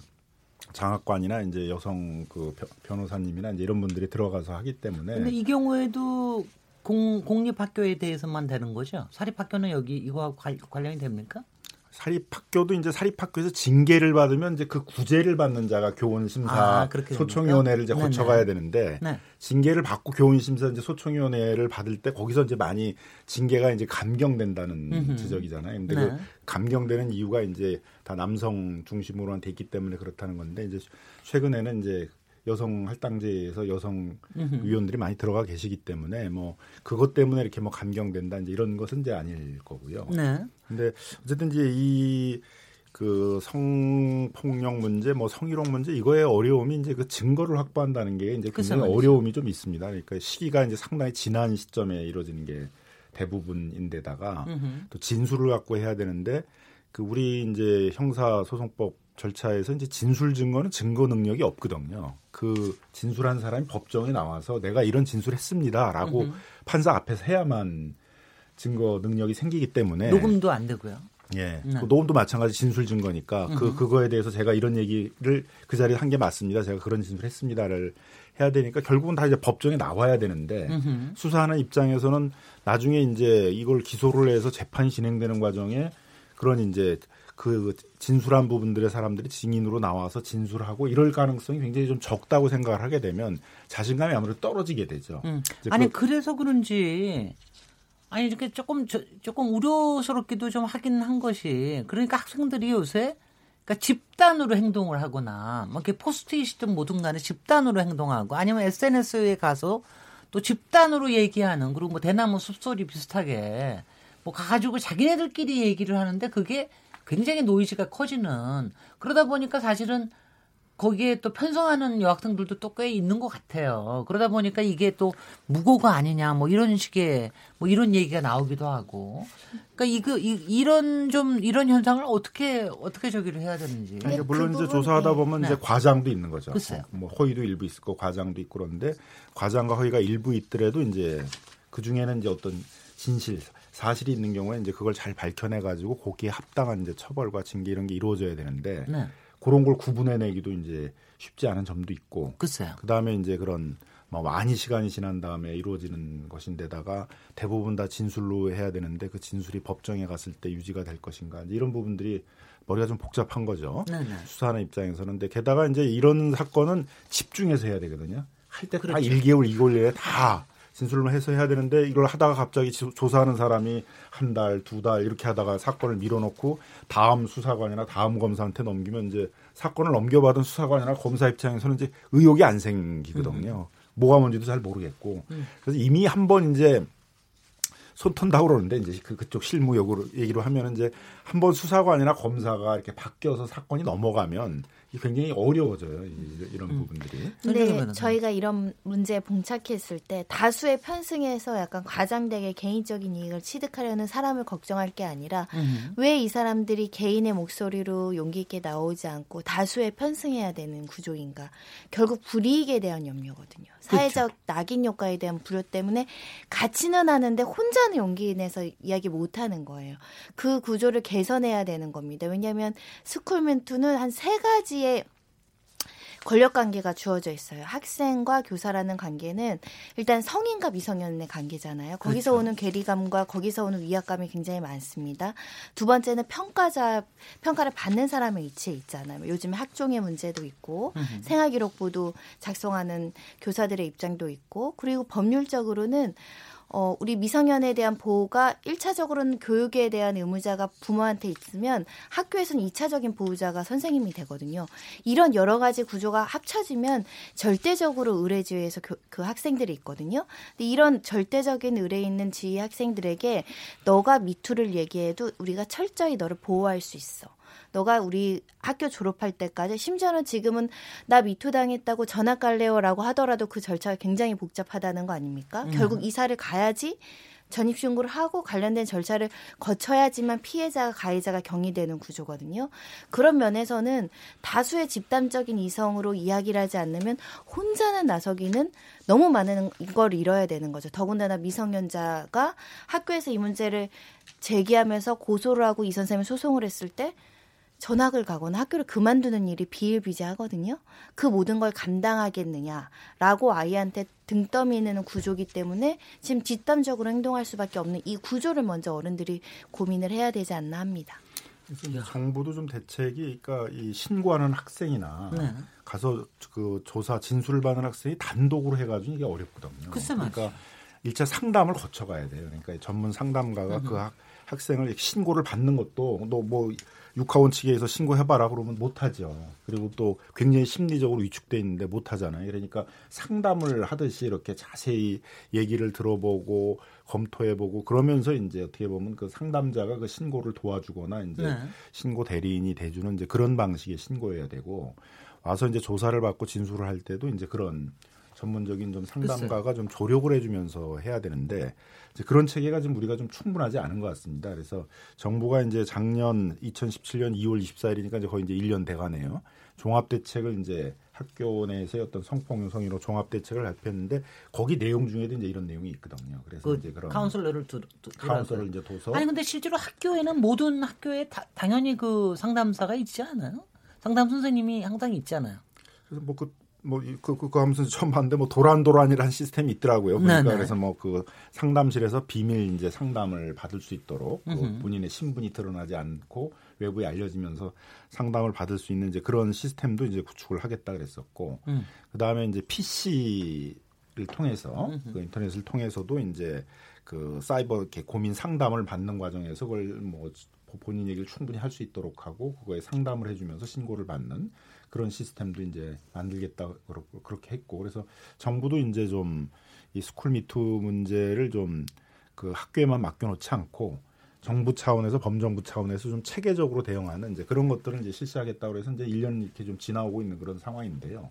장학관이나 이제 여성 그 변호사님이나 이제 이런 분들이 들어가서 하기 때문에. 근데 이 경우에도 공립학교에 대해서만 되는 거죠? 사립학교는 여기 이거하고 관련이 됩니까? 사립학교도 이제 사립학교에서 징계를 받으면 이제 그 구제를 받는 자가 교원심사 소청위원회를 이제 거쳐가야 되는데 징계를 받고 교원심사 이제 소청위원회를 받을 때 거기서 이제 많이 징계가 이제 감경된다는 지적이잖아요. 근데 그 감경되는 이유가 이제 다 남성 중심으로만 돼 있기 때문에 그렇다는 건데 이제 최근에는 이제 여성 할당제에서 여성 위원들이 많이 들어가 계시기 때문에 뭐 그것 때문에 이렇게 뭐 감경된다 이제 이런 것은 이제 아닐 거고요. 네. 근데 어쨌든 이제 이 그 성폭력 문제, 뭐 성희롱 문제 이거의 어려움이 이제 그 증거를 확보한다는 게 이제 굉장히 어려움이 좀 있습니다. 그러니까 시기가 이제 상당히 지난 시점에 이루어지는 게 대부분인데다가 또 진술을 갖고 해야 되는데 그 우리 이제 형사소송법 절차에서 이제 진술 증거는 증거 능력이 없거든요. 그 진술한 사람이 법정에 나와서 내가 이런 진술했습니다라고 판사 앞에서 해야만 증거 능력이 생기기 때문에 녹음도 안 되고요. 예, 그 녹음도 마찬가지 진술 증거니까 그거에 대해서 제가 이런 얘기를 그 자리에 한 게 맞습니다. 제가 그런 진술했습니다를 해야 되니까 결국은 다 이제 법정에 나와야 되는데 수사하는 입장에서는 나중에 이제 이걸 기소를 해서 재판이 진행되는 과정에 그런 이제 그 진술한 부분들의 사람들이 증인으로 나와서 진술하고 이럴 가능성이 굉장히 좀 적다고 생각을 하게 되면 자신감이 아무래도 떨어지게 되죠. 아니 그래서 그런지 아니 이렇게 조금 우려스럽기도 좀 하긴 한 것이 그러니까 학생들이 요새 그러니까 집단으로 행동을 하거나 막 이렇게 포스트잇이든 뭐든 간에 집단으로 행동하고 아니면 SNS에 가서 또 집단으로 얘기하는 그리고 뭐 대나무 숲소리 비슷하게 뭐 가지고 자기네들끼리 얘기를 하는데 그게 굉장히 노이즈가 커지는 그러다 보니까 사실은 거기에 또 편성하는 여학생들도 또 꽤 있는 것 같아요. 그러다 보니까 이게 또 무고가 아니냐 뭐 이런 식의 뭐 이런 얘기가 나오기도 하고 그러니까 이런 좀 이런 현상을 어떻게 저기를 해야 되는지 그러니까 물론 그 이제 조사하다 보면 이제 과장도 있는 거죠. 글쎄요. 뭐 허위도 일부 있을 거고 과장도 있고 그런데 과장과 허위가 일부 있더라도 이제 그 중에는 이제 어떤 진실 사실이 있는 경우에 이제 그걸 잘 밝혀내가지고 거기에 합당한 이제 처벌과 징계 이런 게 이루어져야 되는데 그런 걸 구분해내기도 이제 쉽지 않은 점도 있고 글쎄요. 그다음에 이제 그런 뭐 많이 시간이 지난 다음에 이루어지는 것인데다가 대부분 다 진술로 해야 되는데 그 진술이 법정에 갔을 때 유지가 될 것인가 이런 부분들이 머리가 좀 복잡한 거죠. 네네. 수사하는 입장에서는 근데 게다가 이제 이런 사건은 집중해서 해야 되거든요. 할 때 다 1개월, 2개월 내에 다 진술로 해서 해야 되는데 이걸 하다가 갑자기 조사하는 사람이 한 달, 두 달 이렇게 하다가 사건을 밀어놓고 다음 수사관이나 다음 검사한테 넘기면 이제 사건을 넘겨받은 수사관이나 검사 입장에서는 이제 의혹이 안 생기거든요. 뭐가 뭔지도 잘 모르겠고. 그래서 이미 한 번 이제 손 턴다고 그러는데 이제 그쪽 실무 얘기로 하면 이제 한 번 수사관이나 검사가 이렇게 바뀌어서 사건이 넘어가면 굉장히 어려워져요. 이런 부분들이. 근데 저희가 이런 문제에 봉착했을 때 다수의 편승에서 약간 과장되게 개인적인 이익을 취득하려는 사람을 걱정할 게 아니라 왜 이 사람들이 개인의 목소리로 용기 있게 나오지 않고 다수에 편승해야 되는 구조인가. 결국 불이익에 대한 염려거든요. 사회적 그렇죠. 낙인 효과에 대한 불효 때문에 같이는 하는데 혼자는 용기 내서 이야기 못하는 거예요. 그 구조를 개선해야 되는 겁니다. 왜냐하면 스쿨멘투는 한 3가지의 권력 관계가 주어져 있어요. 학생과 교사라는 관계는 일단 성인과 미성년의 관계잖아요. 거기서 그렇죠. 오는 괴리감과 거기서 오는 위압감이 굉장히 많습니다. 두 번째는 평가를 받는 사람의 위치에 있잖아요. 요즘 학종의 문제도 있고 생활기록부도 작성하는 교사들의 입장도 있고 그리고 법률적으로는 우리 미성년에 대한 보호가 1차적으로는 교육에 대한 의무자가 부모한테 있으면 학교에서는 2차적인 보호자가 선생님이 되거든요. 이런 여러 가지 구조가 합쳐지면 절대적으로 의례지위에서 그 학생들이 있거든요. 근데 이런 절대적인 의례 있는 지위 학생들에게 너가 미투를 얘기해도 우리가 철저히 너를 보호할 수 있어. 너가 우리 학교 졸업할 때까지 심지어는 지금은 나 미투당했다고 전학 갈래요라고 하더라도 그 절차가 굉장히 복잡하다는 거 아닙니까? 결국 이사를 가야지 전입신고를 하고 관련된 절차를 거쳐야지만 피해자가 가해자가 경위되는 구조거든요. 그런 면에서는 다수의 집단적인 이성으로 이야기를 하지 않으면 혼자는 나서기는 너무 많은 걸 잃어야 되는 거죠. 더군다나 미성년자가 학교에서 이 문제를 제기하면서 고소를 하고 이 선생님이 소송을 했을 때 전학을 가거나 학교를 그만두는 일이 비일비재하거든요. 그 모든 걸 감당하겠느냐라고 아이한테 등 떠미는 구조기 때문에 지금 뒷담적으로 행동할 수밖에 없는 이 구조를 먼저 어른들이 고민을 해야 되지 않나 합니다. 그래서 정부도 좀 대책이, 그러니까 이 신고하는 학생이나 네. 가서 그 조사 진술을 받는 학생이 단독으로 해가지고 이게 어렵거든요. 글쎄 그러니까 맞죠. 1차 상담을 거쳐가야 돼요. 그러니까 전문 상담가가 그 학생을 신고를 받는 것도 너 뭐 육하원 측에서 신고해봐라 그러면 못하죠. 그리고 또 굉장히 심리적으로 위축돼 있는데 못하잖아요. 그러니까 상담을 하듯이 이렇게 자세히 얘기를 들어보고 검토해보고 그러면서 이제 어떻게 보면 그 상담자가 그 신고를 도와주거나 이제 네. 신고 대리인이 돼주는 이제 그런 방식의 신고해야 되고 와서 이제 조사를 받고 진술을 할 때도 이제 그런 전문적인 좀 상담가가 좀 조력을 해주면서 해야 되는데 이제 그런 체계가 지금 우리가 좀 충분하지 않은 것 같습니다. 그래서 정부가 이제 작년 2017년 2월 24일이니까 이제 거의 이제 1년 돼가네요. 종합대책을 이제 학교 내에서 어떤 성폭력 성희롱 종합대책을 발표했는데 거기 내용 중에도 이제 이런 내용이 있거든요. 그래서 그 이제 그런 카운슬러를 카운슬러를 이제 둬서 아니 근데 실제로 학교에는 모든 학교에 당연히 그 상담사가 있지 않아요? 상담 선생님이 항상 있잖아요. 그래서 뭐 그거 하면서 처음 봤는데 뭐 도란도란이라는 시스템이 있더라고요. 그러니까 네네. 그래서 뭐 그 상담실에서 비밀 이제 상담을 받을 수 있도록 그 본인의 신분이 드러나지 않고 외부에 알려지면서 상담을 받을 수 있는 이제 그런 시스템도 이제 구축을 하겠다 그랬었고 그 다음에 이제 PC를 통해서 그 인터넷을 통해서도 이제 그 사이버 이렇게 고민 상담을 받는 과정에서 그걸 뭐 본인 얘기를 충분히 할 수 있도록 하고 그거에 상담을 해주면서 신고를 받는. 그런 시스템도 이제 만들겠다 그렇게 했고 그래서 정부도 이제 좀 이 스쿨 미투 문제를 좀 그 학교에만 맡겨놓지 않고 정부 차원에서 범정부 차원에서 좀 체계적으로 대응하는 이제 그런 것들을 이제 실시하겠다고 해서 이제 1년 이렇게 좀 지나오고 있는 그런 상황인데요.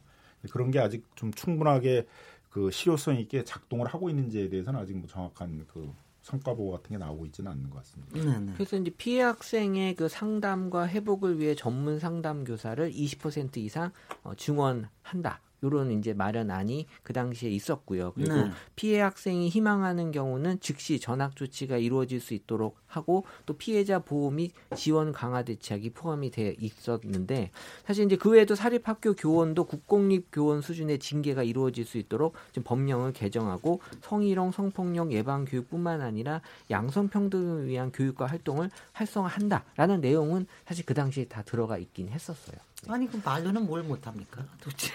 그런 게 아직 좀 충분하게 그 실효성 있게 작동을 하고 있는지에 대해서는 아직 뭐 정확한 그 성과 보고 같은 게 나오고 있지는 않는 것 같습니다. 네네. 그래서 이제 피해 학생의 그 상담과 회복을 위해 전문 상담 교사를 20% 이상 증원한다. 이런 이제 마련안이 그 당시에 있었고요. 그리고 네. 피해 학생이 희망하는 경우는 즉시 전학 조치가 이루어질 수 있도록 하고 또 피해자 보호 및 지원 강화 대책이 포함이 돼 있었는데 사실 이제 그 외에도 사립학교 교원도 국공립 교원 수준의 징계가 이루어질 수 있도록 지금 법령을 개정하고 성희롱 성폭력 예방 교육뿐만 아니라 양성평등을 위한 교육과 활동을 활성화한다라는 내용은 사실 그 당시에 다 들어가 있긴 했었어요. 아니 그 말로는 뭘 못합니까 도대체.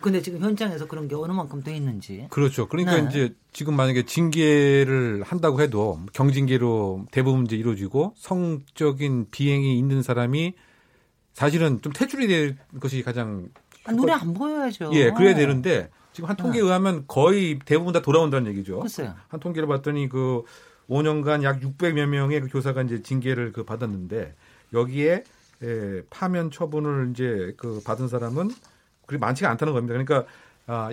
근데 지금 현장에서 그런 게 어느 만큼 돼 있는지. 그렇죠. 그러니까 네. 이제 지금 만약에 징계를 한다고 해도 경징계로 대부분 이제 이루어지고 성적인 비행이 있는 사람이 사실은 좀 퇴출이 될 것이 가장 눈에 안 보여야죠. 예, 그래야 되는데 지금 한 통계에 의하면 거의 대부분 다 돌아온다는 얘기죠. 글쎄요. 한 통계를 봤더니 그 5년간 약 600여 명의 그 교사가 이제 징계를 그 받았는데 여기에 예, 파면 처분을 이제 그 받은 사람은 그리 많지가 않다는 겁니다. 그러니까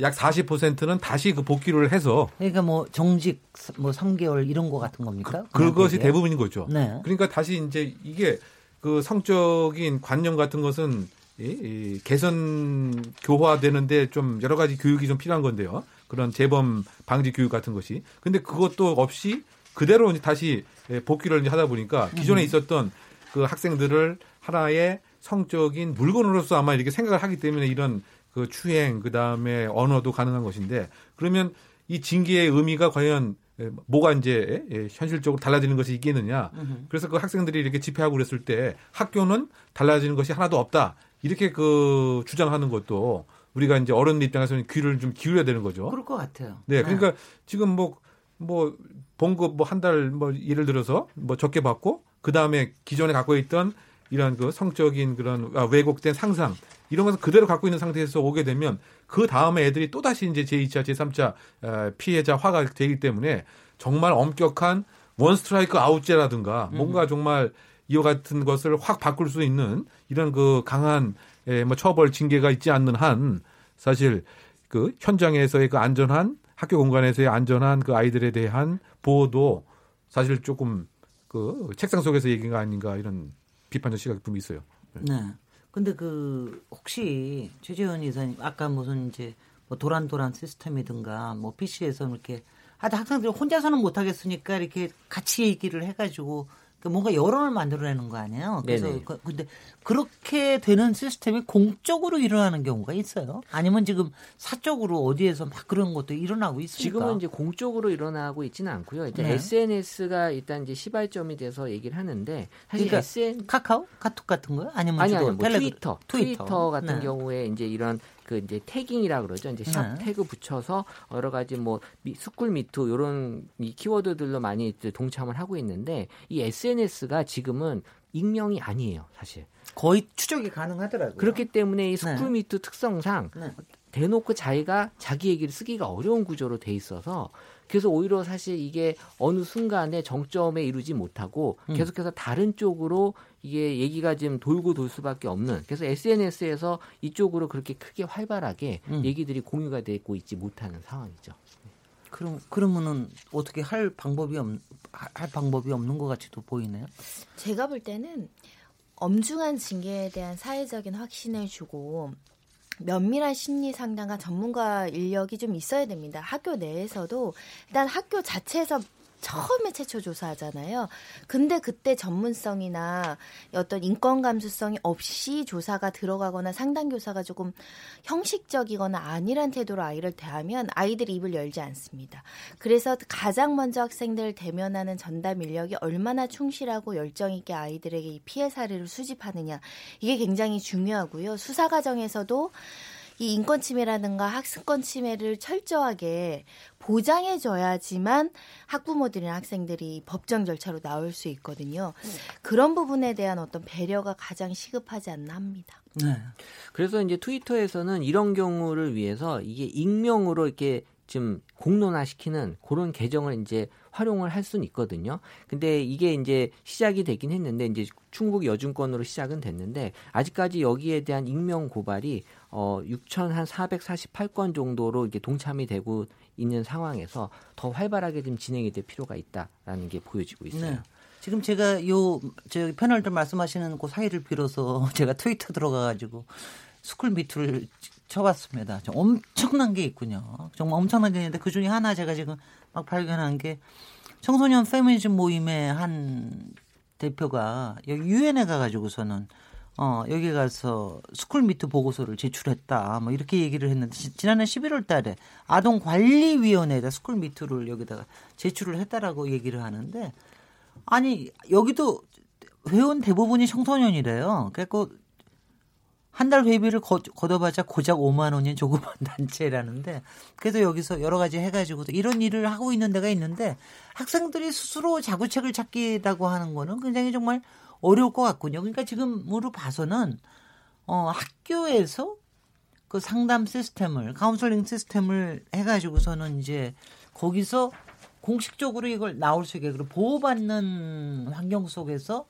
약 40%는 다시 그 복귀를 해서 그러니까 뭐 정직 뭐 3개월 이런 거 같은 겁니까? 그것이 대부분인 거죠. 네. 그러니까 다시 이제 이게 그 성적인 관념 같은 것은 이 개선 교화되는데 좀 여러 가지 교육이 좀 필요한 건데요. 그런 재범 방지 교육 같은 것이. 근데 그것도 없이 그대로 이제 다시 복귀를 이제 하다 보니까 기존에 있었던 그 학생들을 하나의 성적인 물건으로서 아마 이렇게 생각을 하기 때문에 이런 그 추행 그다음에 언어도 가능한 것인데 그러면 이 징계의 의미가 과연 뭐가 이제 현실적으로 달라지는 것이 있겠느냐. 그래서 그 학생들이 이렇게 집회하고 그랬을 때 학교는 달라지는 것이 하나도 없다. 이렇게 그 주장하는 것도 우리가 이제 어른 입장에서는 귀를 좀 기울여야 되는 거죠. 그럴 것 같아요. 네. 그러니까 지금 뭐 봉급 뭐 한 달 뭐 예를 들어서 뭐 적게 받고 그다음에 기존에 갖고 있던 이런 그 성적인 그런 왜곡된 상상 이런 것을 그대로 갖고 있는 상태에서 오게 되면 그 다음에 애들이 또 다시 이제 제2차, 제3차 피해자화가 되기 때문에 정말 엄격한 원 스트라이크 아웃제라든가 뭔가 정말 이와 같은 것을 확 바꿀 수 있는 이런 그 강한 뭐 처벌 징계가 있지 않는 한 사실 그 현장에서의 그 안전한 학교 공간에서의 안전한 그 아이들에 대한 보호도 사실 조금 그 책상 속에서 얘기가 아닌가 이런. 비판적 시각이 좀 있어요. 네. 근데 그 혹시 최재훈 이사님 아까 무슨 이제 뭐 도란도란 시스템이든가 뭐 PC에서 이렇게 하다 학생들이 혼자서는 못 하겠으니까 이렇게 같이 얘기를 해가지고 뭔가 여론을 만들어내는 거 아니에요. 그래서 근데 그렇게 되는 시스템이 공적으로 일어나는 경우가 있어요. 아니면 지금 사적으로 어디에서 막 그런 것도 일어나고 있습니까? 지금은 이제 공적으로 일어나고 있지는 않고요. 이제 SNS가 일단 이제 시발점이 돼서 얘기를 하는데 사실 그러니까 카카오, 카톡 같은 거요? 아니면 뭐 트위터 같은 경우에 이제 이런 그 이제 태깅이라 그러죠. 이제 샵 태그 붙여서 여러 가지 뭐 스쿨 미투 이런 이 키워드들로 많이 동참을 하고 있는데 이 SNS가 지금은 익명이 아니에요, 사실. 거의 추적이 가능하더라고요. 그렇기 때문에 이 스쿨 미투 특성상 대놓고 자기 얘기를 쓰기가 어려운 구조로 돼 있어서 그래서 오히려 사실 이게 어느 순간에 정점에 이르지 못하고 계속해서 다른 쪽으로 이게 얘기가 지금 돌고 돌 수밖에 없는 그래서 SNS에서 이쪽으로 그렇게 크게 활발하게 얘기들이 공유가 되고 있지 못하는 상황이죠. 그러면은 어떻게 할 방법이 없는 것 같이도 보이네요. 제가 볼 때는 엄중한 징계에 대한 사회적인 확신을 주고 면밀한 심리 상담과 전문가 인력이 좀 있어야 됩니다. 학교 내에서도 일단 학교 자체에서 처음에 최초 조사하잖아요. 근데 그때 전문성이나 어떤 인권 감수성이 없이 조사가 들어가거나 상담 교사가 조금 형식적이거나 아니란 태도로 아이를 대하면 아이들이 입을 열지 않습니다. 그래서 가장 먼저 학생들을 대면하는 전담 인력이 얼마나 충실하고 열정 있게 아이들에게 이 피해 사례를 수집하느냐 이게 굉장히 중요하고요. 수사 과정에서도 이 인권 침해라든가 학습권 침해를 철저하게 보장해줘야지만 학부모들이나 학생들이 법정 절차로 나올 수 있거든요. 그런 부분에 대한 어떤 배려가 가장 시급하지 않나 합니다. 네. 그래서 이제 트위터에서는 이런 경우를 위해서 이게 익명으로 이렇게 지금 공론화시키는 그런 계정을 이제 활용을 할 수는 있거든요. 근데 이게 이제 시작이 되긴 했는데 이제 충북 여중권으로 시작은 됐는데 아직까지 여기에 대한 익명 고발이 6,448건 정도로 이렇게 동참이 되고 있는 상황에서 더 활발하게 좀 진행이 될 필요가 있다라는 게 보여지고 있어요. 네. 지금 제가 저 패널들 말씀하시는 그 사이를 빌어서 제가 트위터 들어가가지고 스쿨 미투를 쳐봤습니다. 엄청난 게 있군요. 정말 엄청난 게 있는데 그중에 하나 제가 지금 막 발견한 게 청소년 페미니즘 모임의 한 대표가 유엔에 가가지고서는 여기 가서 스쿨미투 보고서를 제출했다. 뭐 이렇게 얘기를 했는데 지난해 11월 달에 아동관리위원회에다 스쿨미투를 여기다가 제출을 했다라고 얘기를 하는데 아니 여기도 회원 대부분이 청소년이래요. 그래서 한 달 회비를 걷어봤자 고작 5만 원인 조그만 단체라는데 그래서 여기서 여러 가지 해가지고 이런 일을 하고 있는 데가 있는데 학생들이 스스로 자구책을 찾기라고 하는 거는 굉장히 정말 어려울 것 같군요. 그러니까 지금으로 봐서는 학교에서 그 상담 시스템을 카운슬링 시스템을 해가지고서는 이제 거기서 공식적으로 이걸 나올 수 있게 그리고 보호받는 환경 속에서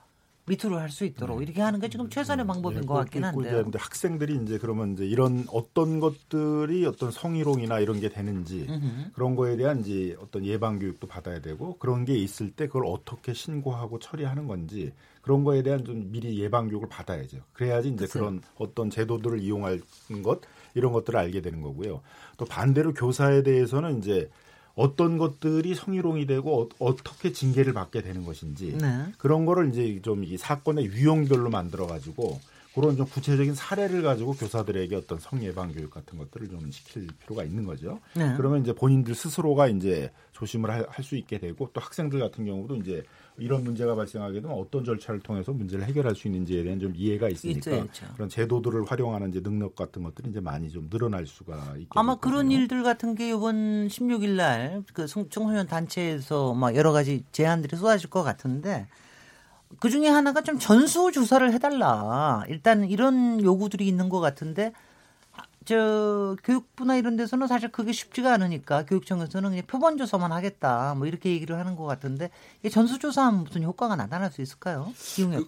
미투를 할 수 있도록 이렇게 하는 게 지금 최선의 방법인 것 같긴 한데요. 이제 학생들이 이제 그러면 이제 이런 어떤 것들이 어떤 성희롱이나 이런 게 되는지 그런 거에 대한 이제 어떤 예방 교육도 받아야 되고 그런 게 있을 때 그걸 어떻게 신고하고 처리하는 건지 그런 거에 대한 좀 미리 예방 교육을 받아야죠. 그래야지 이제 그런 어떤 제도들을 이용하는 것 이런 것들을 알게 되는 거고요. 또 반대로 교사에 대해서는 이제 어떤 것들이 성희롱이 되고 어떻게 징계를 받게 되는 것인지 그런 거를 이제 좀 이 사건의 유형별로 만들어 가지고 그런 좀 구체적인 사례를 가지고 교사들에게 어떤 성예방 교육 같은 것들을 좀 시킬 필요가 있는 거죠. 그러면 이제 본인들 스스로가 이제 조심을 할 수 있게 되고 또 학생들 같은 경우도 이제 이런 문제가 발생하게 되면 어떤 절차를 통해서 문제를 해결할 수 있는지에 대한 좀 이해가 있으니까 그런 제도들을 활용하는 이제 능력 같은 것들이 이제 많이 좀 늘어날 수가 있겠죠. 아마 그런 일들 같은 게 이번 16일 날 그 청소년 단체에서 막 여러 가지 제안들이 쏟아질 것 같은데 그 중에 하나가 좀 전수 조사를 해달라. 일단 이런 요구들이 있는 것 같은데 저 교육부나 이런 데서는 사실 그게 쉽지가 않으니까 교육청에서는 그냥 표본 조사만 하겠다. 뭐 이렇게 얘기를 하는 것 같은데 이 전수 조사하면 무슨 효과가 나타날 수 있을까요? 이웅혁.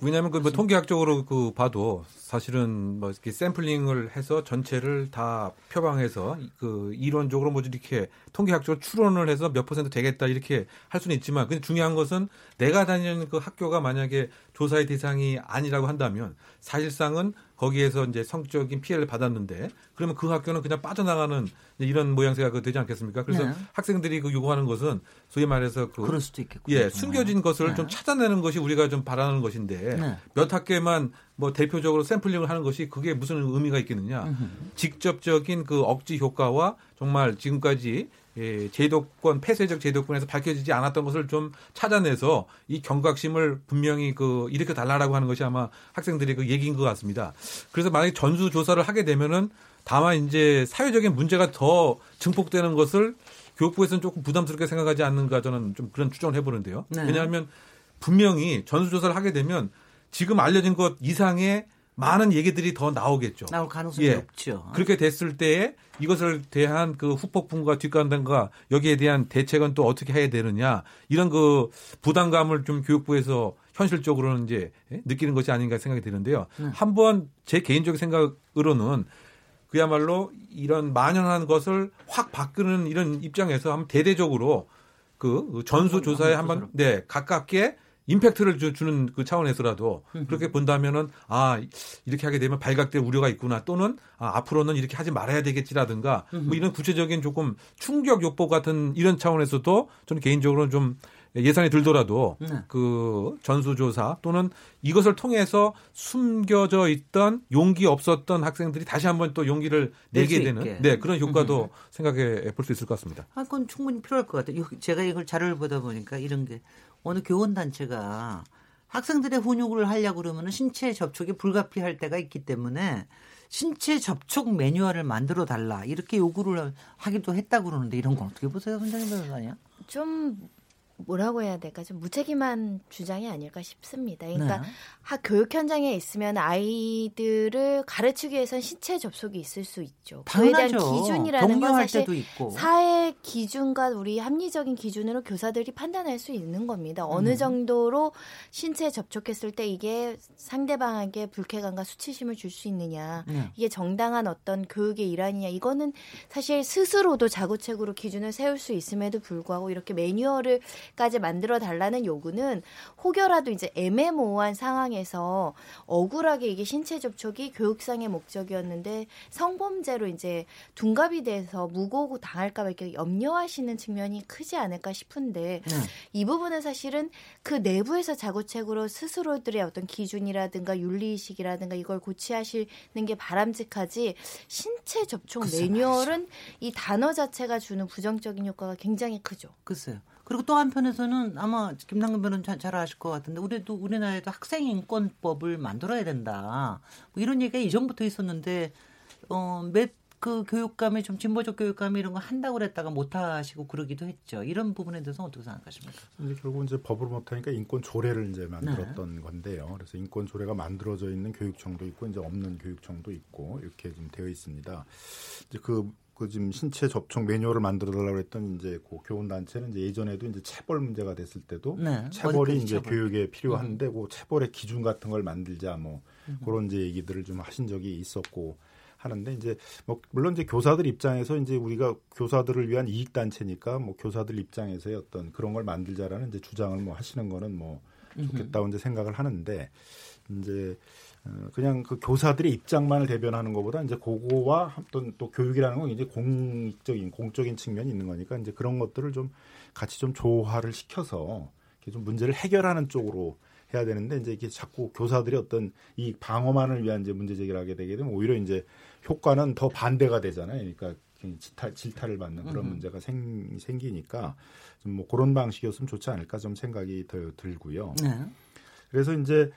왜냐하면 그 뭐 통계학적으로 그 봐도 사실은 뭐 이렇게 샘플링을 해서 전체를 다 표방해서 그 이론적으로 뭐 이렇게 통계학적으로 추론을 해서 몇 퍼센트 되겠다 이렇게 할 수는 있지만 근데 중요한 것은 내가 다니는 그 학교가 만약에 조사의 대상이 아니라고 한다면 사실상은 거기에서 이제 성적인 피해를 받았는데 그러면 그 학교는 그냥 빠져나가는 이런 모양새가 되지 않겠습니까? 그래서 네. 학생들이 그 요구하는 것은 소위 말해서 그럴 수도 있겠군요. 예, 숨겨진 것을 네. 좀 찾아내는 것이 우리가 좀 바라는 것인데 네. 몇 학교에만 뭐 대표적으로 샘플링을 하는 것이 그게 무슨 의미가 있겠느냐? 직접적인 그 억지 효과와 정말 지금까지 예, 제도권 폐쇄적 제도권에서 밝혀지지 않았던 것을 좀 찾아내서 이 경각심을 분명히 그 일으켜 달라라고 하는 것이 아마 학생들의 그 얘기인 것 같습니다. 그래서 만약에 전수 조사를 하게 되면은 다만 이제 사회적인 문제가 더 증폭되는 것을 교육부에서는 조금 부담스럽게 생각하지 않는가 저는 좀 그런 추정을 해보는데요. 네. 왜냐하면 분명히 전수 조사를 하게 되면 지금 알려진 것 이상의 많은 얘기들이 더 나오겠죠. 나올 가능성이 예. 없죠. 그렇게 됐을 때에 이것을 대한 그 후폭풍과 뒷감당과 여기에 대한 대책은 또 어떻게 해야 되느냐 이런 그 부담감을 좀 교육부에서 현실적으로는 이제 느끼는 것이 아닌가 생각이 드는데요. 한번 제 개인적인 생각으로는 그야말로 이런 만연한 것을 확 바꾸는 이런 입장에서 한번 대대적으로 그 전수 조사에 한번 네 가깝게 임팩트를 주는 그 차원에서라도 그렇게 본다면은 아 이렇게 하게 되면 발각될 우려가 있구나 또는 아, 앞으로는 이렇게 하지 말아야 되겠지라든가 뭐 이런 구체적인 조금 충격 요법 같은 이런 차원에서도 저는 개인적으로는 좀 예산이 들더라도 그 전수조사 또는 이것을 통해서 숨겨져 있던 용기 없었던 학생들이 다시 한번 또 용기를 내게 되는 네, 그런 효과도 생각해 볼 수 있을 것 같습니다. 아, 그건 충분히 필요할 것 같아요. 제가 이걸 자료를 보다 보니까 이런 게 어느 교원단체가 학생들의 훈육을 하려고 그러면 신체 접촉이 불가피할 때가 있기 때문에 신체 접촉 매뉴얼을 만들어 달라 이렇게 요구를 하기도 했다고 그러는데 이런 건 어떻게 보세요? 선생님 변호사님? 좀 뭐라고 해야 될까? 좀 무책임한 주장이 아닐까 싶습니다. 그러니까 네. 교육 현장에 있으면 아이들을 가르치기 위해선 신체 접촉이 있을 수 있죠. 그에 대한 기준이라는 건 사실 사회 기준과 우리 합리적인 기준으로 교사들이 판단할 수 있는 겁니다. 어느 정도로 신체 접촉했을 때 이게 상대방에게 불쾌감과 수치심을 줄 수 있느냐. 이게 정당한 어떤 교육의 일환이냐. 이거는 사실 스스로도 자구책으로 기준을 세울 수 있음에도 불구하고 이렇게 매뉴얼을 까지 만들어 달라는 요구는 혹여라도 이제 애매모호한 상황에서 억울하게 이게 신체 접촉이 교육상의 목적이었는데 성범죄로 이제 둔갑이 돼서 무고고 당할까봐 이렇게 염려하시는 측면이 크지 않을까 싶은데 이 부분은 사실은 그 내부에서 자구책으로 스스로들의 어떤 기준이라든가 윤리의식이라든가 이걸 고치하시는 게 바람직하지 신체 접촉 매뉴얼은 이 단어 자체가 주는 부정적인 효과가 굉장히 크죠. 글쎄요. 그리고 또 한편에서는 아마 김남근 변호사는 잘 아실 것 같은데 우리나라에도 학생인권법을 만들어야 된다. 뭐 이런 얘기가 이전부터 있었는데 그 교육감이 좀 진보적 교육감이 이런 거 한다고 그랬다가 못하시고 그러기도 했죠. 이런 부분에 대해서 어떻게 생각하십니까? 결국은 이제 법으로 못하니까 인권 조례를 이제 만들었던 네. 건데요. 그래서 인권 조례가 만들어져 있는 교육청도 있고 이제 없는 교육청도 있고 이렇게 좀 되어 있습니다. 이제 그 지금 신체 접촉 매뉴얼을 만들어달라고 했던 이제 그 교원 단체는 이제 예전에도 이제 체벌 문제가 됐을 때도 네, 체벌이 이제 체벌. 교육에 필요한데 그 체벌의 기준 같은 걸 만들자 뭐 그런 이제 얘기들을 좀 하신 적이 있었고 하는데 이제 뭐 물론 이제 교사들 입장에서 이제 우리가 교사들을 위한 이익 단체니까 뭐 교사들 입장에서의 어떤 그런 걸 만들자라는 이제 주장을 뭐 하시는 거는 뭐 좋겠다고 이제 생각을 하는데 이제. 그냥 그 교사들의 입장만을 대변하는 것보다 이제 그거와 또 교육이라는 건 이제 공적인 측면이 있는 거니까 이제 그런 것들을 좀 같이 좀 조화를 시켜서 이렇게 좀 문제를 해결하는 쪽으로 해야 되는데 이제 이게 자꾸 교사들이 어떤 이 방어만을 위한 이제 문제 제기를 하게 되게 되면 오히려 이제 효과는 더 반대가 되잖아요. 그러니까 질타를 받는 그런 문제가 생기니까 좀 뭐 그런 방식이었으면 좋지 않을까 좀 생각이 더 들고요. 네. 그래서 이제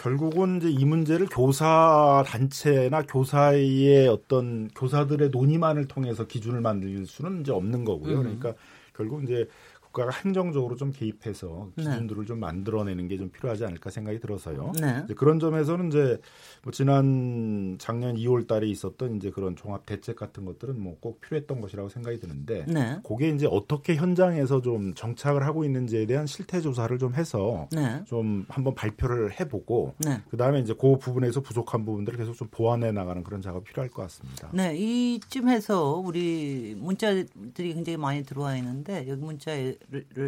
결국은 이제 이 문제를 교사 단체나 교사의 어떤 교사들의 논의만을 통해서 기준을 만들 수는 이제 없는 거고요. 그러니까 결국 이제 국가가 한정적으로 좀 개입해서 기준들을 네. 좀 만들어내는 게 좀 필요하지 않을까 생각이 들어서요. 네. 이제 그런 점에서는 이제 뭐 작년 2월달에 있었던 이제 그런 종합 대책 같은 것들은 뭐 꼭 필요했던 것이라고 생각이 드는데, 네. 그게 이제 어떻게 현장에서 좀 정착을 하고 있는지에 대한 실태 조사를 좀 해서 네. 좀 한번 발표를 해보고, 네. 그 다음에 이제 그 부분에서 부족한 부분들을 계속 좀 보완해 나가는 그런 작업이 필요할 것 같습니다. 네, 이쯤에서 우리 문자들이 굉장히 많이 들어와 있는데 여기 문자에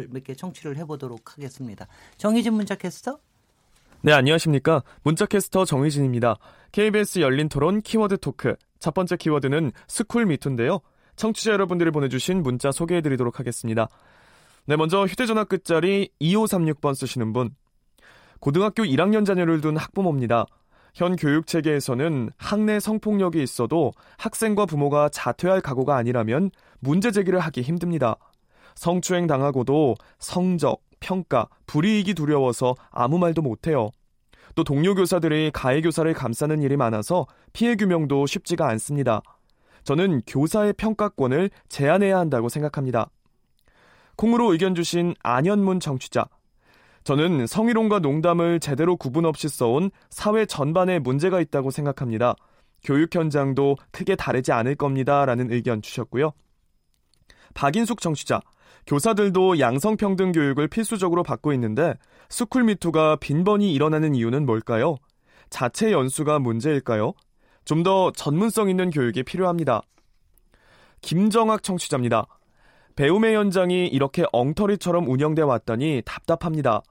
몇 개 청취를 해보도록 하겠습니다. 정희진 문자 캐스터. 네, 안녕하십니까. 문자캐스터 정희진입니다. KBS 열린토론 키워드 토크. 첫 번째 키워드는 스쿨미투인데요. 청취자 여러분들이 보내주신 문자 소개해드리도록 하겠습니다. 네, 먼저 휴대전화 끝자리 2536번 쓰시는 분. 고등학교 1학년 자녀를 둔 학부모입니다. 현 교육체계에서는 학내 성폭력이 있어도 학생과 부모가 자퇴할 각오가 아니라면 문제 제기를 하기 힘듭니다. 성추행 당하고도 성적, 평가, 불이익이 두려워서 아무 말도 못해요. 또 동료 교사들이 가해 교사를 감싸는 일이 많아서 피해 규명도 쉽지가 않습니다. 저는 교사의 평가권을 제한해야 한다고 생각합니다. 콩으로 의견 주신 안현문 청취자. 저는 성희롱과 농담을 제대로 구분 없이 써온 사회 전반에 문제가 있다고 생각합니다. 교육 현장도 크게 다르지 않을 겁니다. 라는 의견 주셨고요. 박인숙 청취자. 교사들도 양성평등 교육을 필수적으로 받고 있는데 스쿨미투가 빈번히 일어나는 이유는 뭘까요? 자체 연수가 문제일까요? 좀 더 전문성 있는 교육이 필요합니다. 김정학 청취자입니다. 배움의 현장이 이렇게 엉터리처럼 운영돼 왔다니 답답합니다.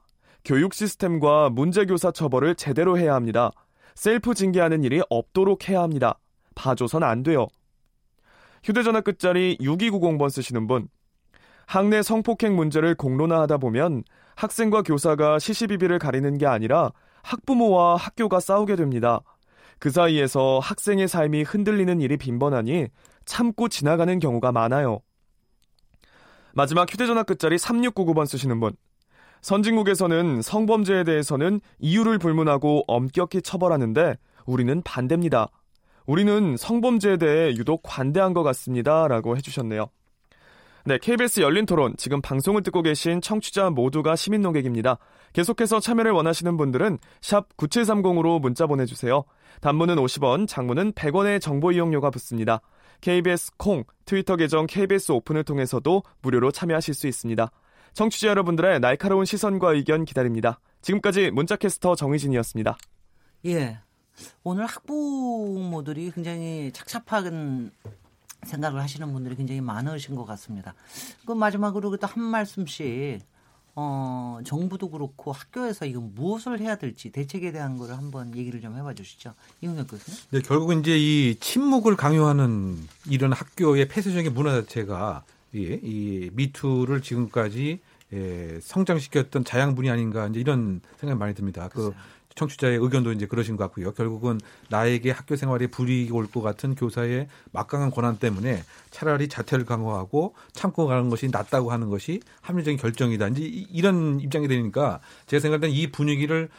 교육 시스템과 문제교사 처벌을 제대로 해야 합니다. 셀프 징계하는 일이 없도록 해야 합니다. 봐줘선 안 돼요. 휴대전화 끝자리 6290번 쓰시는 분. 학내 성폭행 문제를 공론화하다 보면 학생과 교사가 시시비비를 가리는 게 아니라 학부모와 학교가 싸우게 됩니다. 그 사이에서 학생의 삶이 흔들리는 일이 빈번하니 참고 지나가는 경우가 많아요. 마지막 휴대전화 끝자리 3699번 쓰시는 분. 선진국에서는 성범죄에 대해서는 이유를 불문하고 엄격히 처벌하는데 우리는 반대입니다. 우리는 성범죄에 대해 유독 관대한 것 같습니다. 라고 해주셨네요. 네, KBS 열린토론, 지금 방송을 듣고 계신 청취자 모두가 시민 논객입니다. 계속해서 참여를 원하시는 분들은 샵 9730으로 문자 보내주세요. 단문은 50원, 장문은 100원의 정보 이용료가 붙습니다. KBS 콩, 트위터 계정 KBS 오픈을 통해서도 무료로 참여하실 수 있습니다. 청취자 여러분들의 날카로운 시선과 의견 기다립니다. 지금까지 문자캐스터 정희진이었습니다. 예, 오늘 학부모들이 굉장히 착잡한 생각을 하시는 분들이 굉장히 많으신 것 같습니다. 그럼 마지막으로 또 한 말씀씩 정부도 그렇고 학교에서 이거 무엇을 해야 될지 대책에 대한 거를 한번 얘기를 좀 해봐 주시죠. 이웅혁 교수님. 네, 결국은 이제 이 침묵을 강요하는 이런 학교의 폐쇄적인 문화 자체가 이 미투를 지금까지 성장시켰던 자양분이 아닌가 이제 이런 생각이 많이 듭니다. 글쎄요. 청취자의 의견도 이제 그러신 것 같고요. 결국은 나에게 학교 생활에 불이익이 올 것 같은 교사의 막강한 권한 때문에 차라리 자퇴를 강요하고 참고 가는 것이 낫다고 하는 것이 합리적인 결정이다. 이제 이런 입장이 되니까 제가 생각할 때는 이 분위기를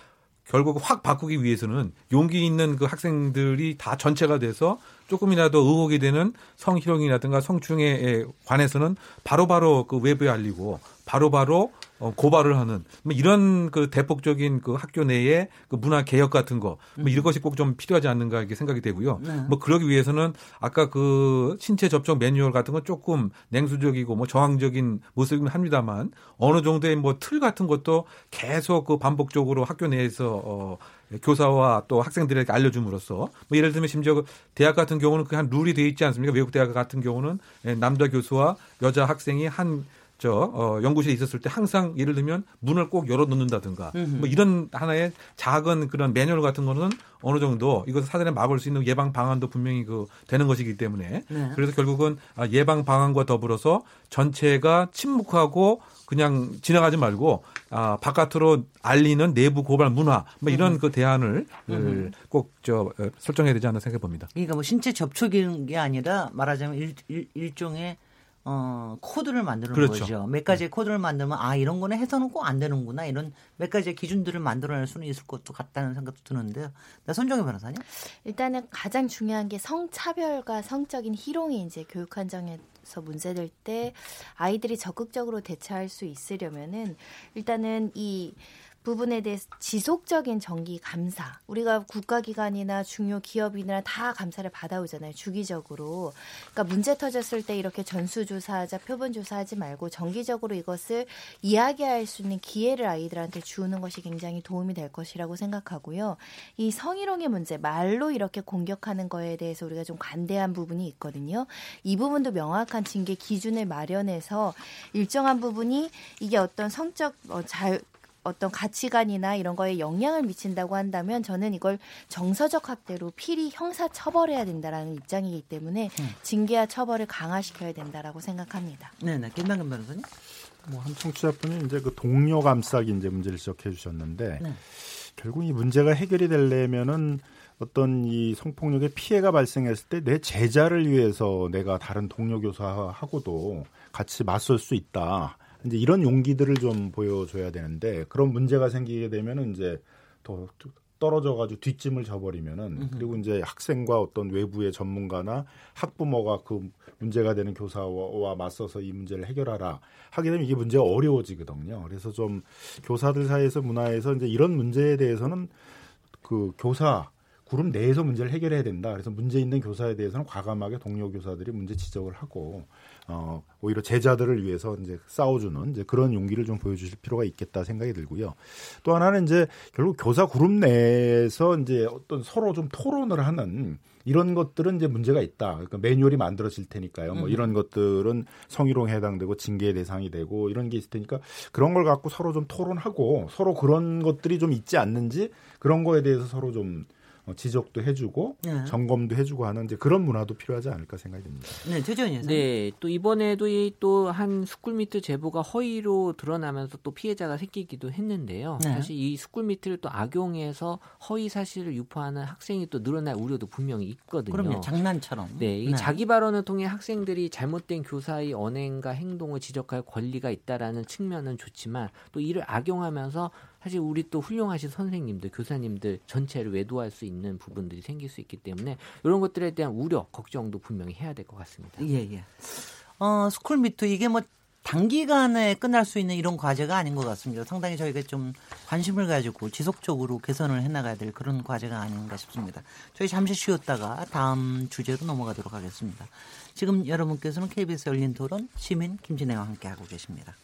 결국 확 바꾸기 위해서는 용기 있는 그 학생들이 다 전체가 돼서 조금이라도 의혹이 되는 성희롱이라든가 성추행에 관해서는 바로바로 그 외부에 알리고 바로바로 고발을 하는 이런 그 대폭적인 그 학교 내의 그 문화 개혁 같은 거 이런 것이 꼭 좀 필요하지 않는가 이렇게 생각이 되고요. 네. 그러기 위해서는 아까 그 신체 접촉 매뉴얼 같은 건 조금 냉소적이고 저항적인 모습이긴 합니다만 어느 정도의 틀 같은 것도 계속 그 반복적으로 학교 내에서 교사와 또 학생들에게 알려줌으로써 예를 들면 심지어 대학 같은 경우는 그 한 룰이 되어 있지 않습니까? 외국 대학 같은 경우는 남자 교수와 여자 학생이 한 연구실에 있었을 때 항상 예를 들면 문을 꼭 열어놓는다든가 이런 하나의 작은 그런 매뉴얼 같은 거는 어느 정도 이것을 사전에 막을 수 있는 예방 방안도 분명히 되는 것이기 때문에 네. 그래서 결국은 예방 방안과 더불어서 전체가 침묵하고 그냥 지나가지 말고 바깥으로 알리는 내부 고발 문화 이런 그 대안을 꼭 설정해야 되지 않나 생각해 봅니다. 그러니까 신체 접촉인 게 아니라 말하자면 일종의 코드를 만드는 그렇죠. 거죠. 몇 가지의 코드를 만들면 이런 거는 해서는 꼭 안 되는구나. 이런 몇 가지의 기준들을 만들어낼 수는 있을 것도 같다는 생각도 드는데요. 손정혜 변호사님. 일단은 가장 중요한 게 성차별과 성적인 희롱이 이제 교육 환경에서 문제될 때 아이들이 적극적으로 대처할 수 있으려면은 일단은 이 부분에 대해서 지속적인 정기 감사. 우리가 국가기관이나 중요 기업이나 다 감사를 받아오잖아요. 주기적으로. 그러니까 문제 터졌을 때 이렇게 전수조사하자, 표본조사하지 말고 정기적으로 이것을 이야기할 수 있는 기회를 아이들한테 주는 것이 굉장히 도움이 될 것이라고 생각하고요. 이 성희롱의 문제, 말로 이렇게 공격하는 거에 대해서 우리가 좀 관대한 부분이 있거든요. 이 부분도 명확한 징계 기준을 마련해서 일정한 부분이 이게 어떤 성적 어떤 가치관이나 이런 거에 영향을 미친다고 한다면 저는 이걸 정서적 학대로 필히 형사 처벌해야 된다라는 입장이기 때문에 징계와 처벌을 강화시켜야 된다라고 생각합니다. 네, 김남근 변호사님. 뭐 한 청취자분이 이제 그 동료 감싸기 이제 문제를 지적해 주셨는데 네. 결국 이 문제가 해결이 되려면은 어떤 이 성폭력의 피해가 발생했을 때 내 제자를 위해서 내가 다른 동료 교사하고도 같이 맞설 수 있다. 이제 이런 용기들을 좀 보여줘야 되는데 그런 문제가 생기게 되면은 이제 더 떨어져가지고 뒷짐을 져버리면은 그리고 이제 학생과 어떤 외부의 전문가나 학부모가 그 문제가 되는 교사와 맞서서 이 문제를 해결하라 하게 되면 이게 문제가 어려워지거든요. 그래서 좀 교사들 사이에서 문화에서 이제 이런 문제에 대해서는 그 교사 그룹 내에서 문제를 해결해야 된다. 그래서 문제 있는 교사에 대해서는 과감하게 동료 교사들이 문제 지적을 하고 오히려 제자들을 위해서 이제 싸워주는 이제 그런 용기를 좀 보여주실 필요가 있겠다 생각이 들고요. 또 하나는 이제 결국 교사 그룹 내에서 이제 어떤 서로 좀 토론을 하는 이런 것들은 이제 문제가 있다. 그러니까 매뉴얼이 만들어질 테니까요. 뭐 이런 것들은 성희롱에 해당되고 징계의 대상이 되고 이런 게 있을 테니까 그런 걸 갖고 서로 좀 토론하고 서로 그런 것들이 좀 있지 않는지 그런 거에 대해서 서로 좀 지적도 해주고 네. 점검도 해주고 하는 이제 그런 문화도 필요하지 않을까 생각이 듭니다. 네, 최재훈 여사님. 네, 또 이번에도 또 한 스쿨미트 제보가 허위로 드러나면서 또 피해자가 생기기도 했는데요. 네. 사실 이 스쿨미트를 또 악용해서 허위 사실을 유포하는 학생이 또 늘어날 우려도 분명히 있거든요. 그럼요, 장난처럼. 네, 이 네. 자기 발언을 통해 학생들이 잘못된 교사의 언행과 행동을 지적할 권리가 있다라는 측면은 좋지만 또 이를 악용하면서 사실 우리 또 훌륭하신 선생님들, 교사님들 전체를 외도할 수 있는 부분들이 생길 수 있기 때문에 이런 것들에 대한 우려, 걱정도 분명히 해야 될 것 같습니다. 예예. 스쿨미투 이게 뭐 단기간에 끝날 수 있는 이런 과제가 아닌 것 같습니다. 상당히 저희가 좀 관심을 가지고 지속적으로 개선을 해나가야 될 그런 과제가 아닌가 싶습니다. 저희 잠시 쉬었다가 다음 주제로 넘어가도록 하겠습니다. 지금 여러분께서는 KBS 열린토론 시민 김진애와 함께하고 계십니다.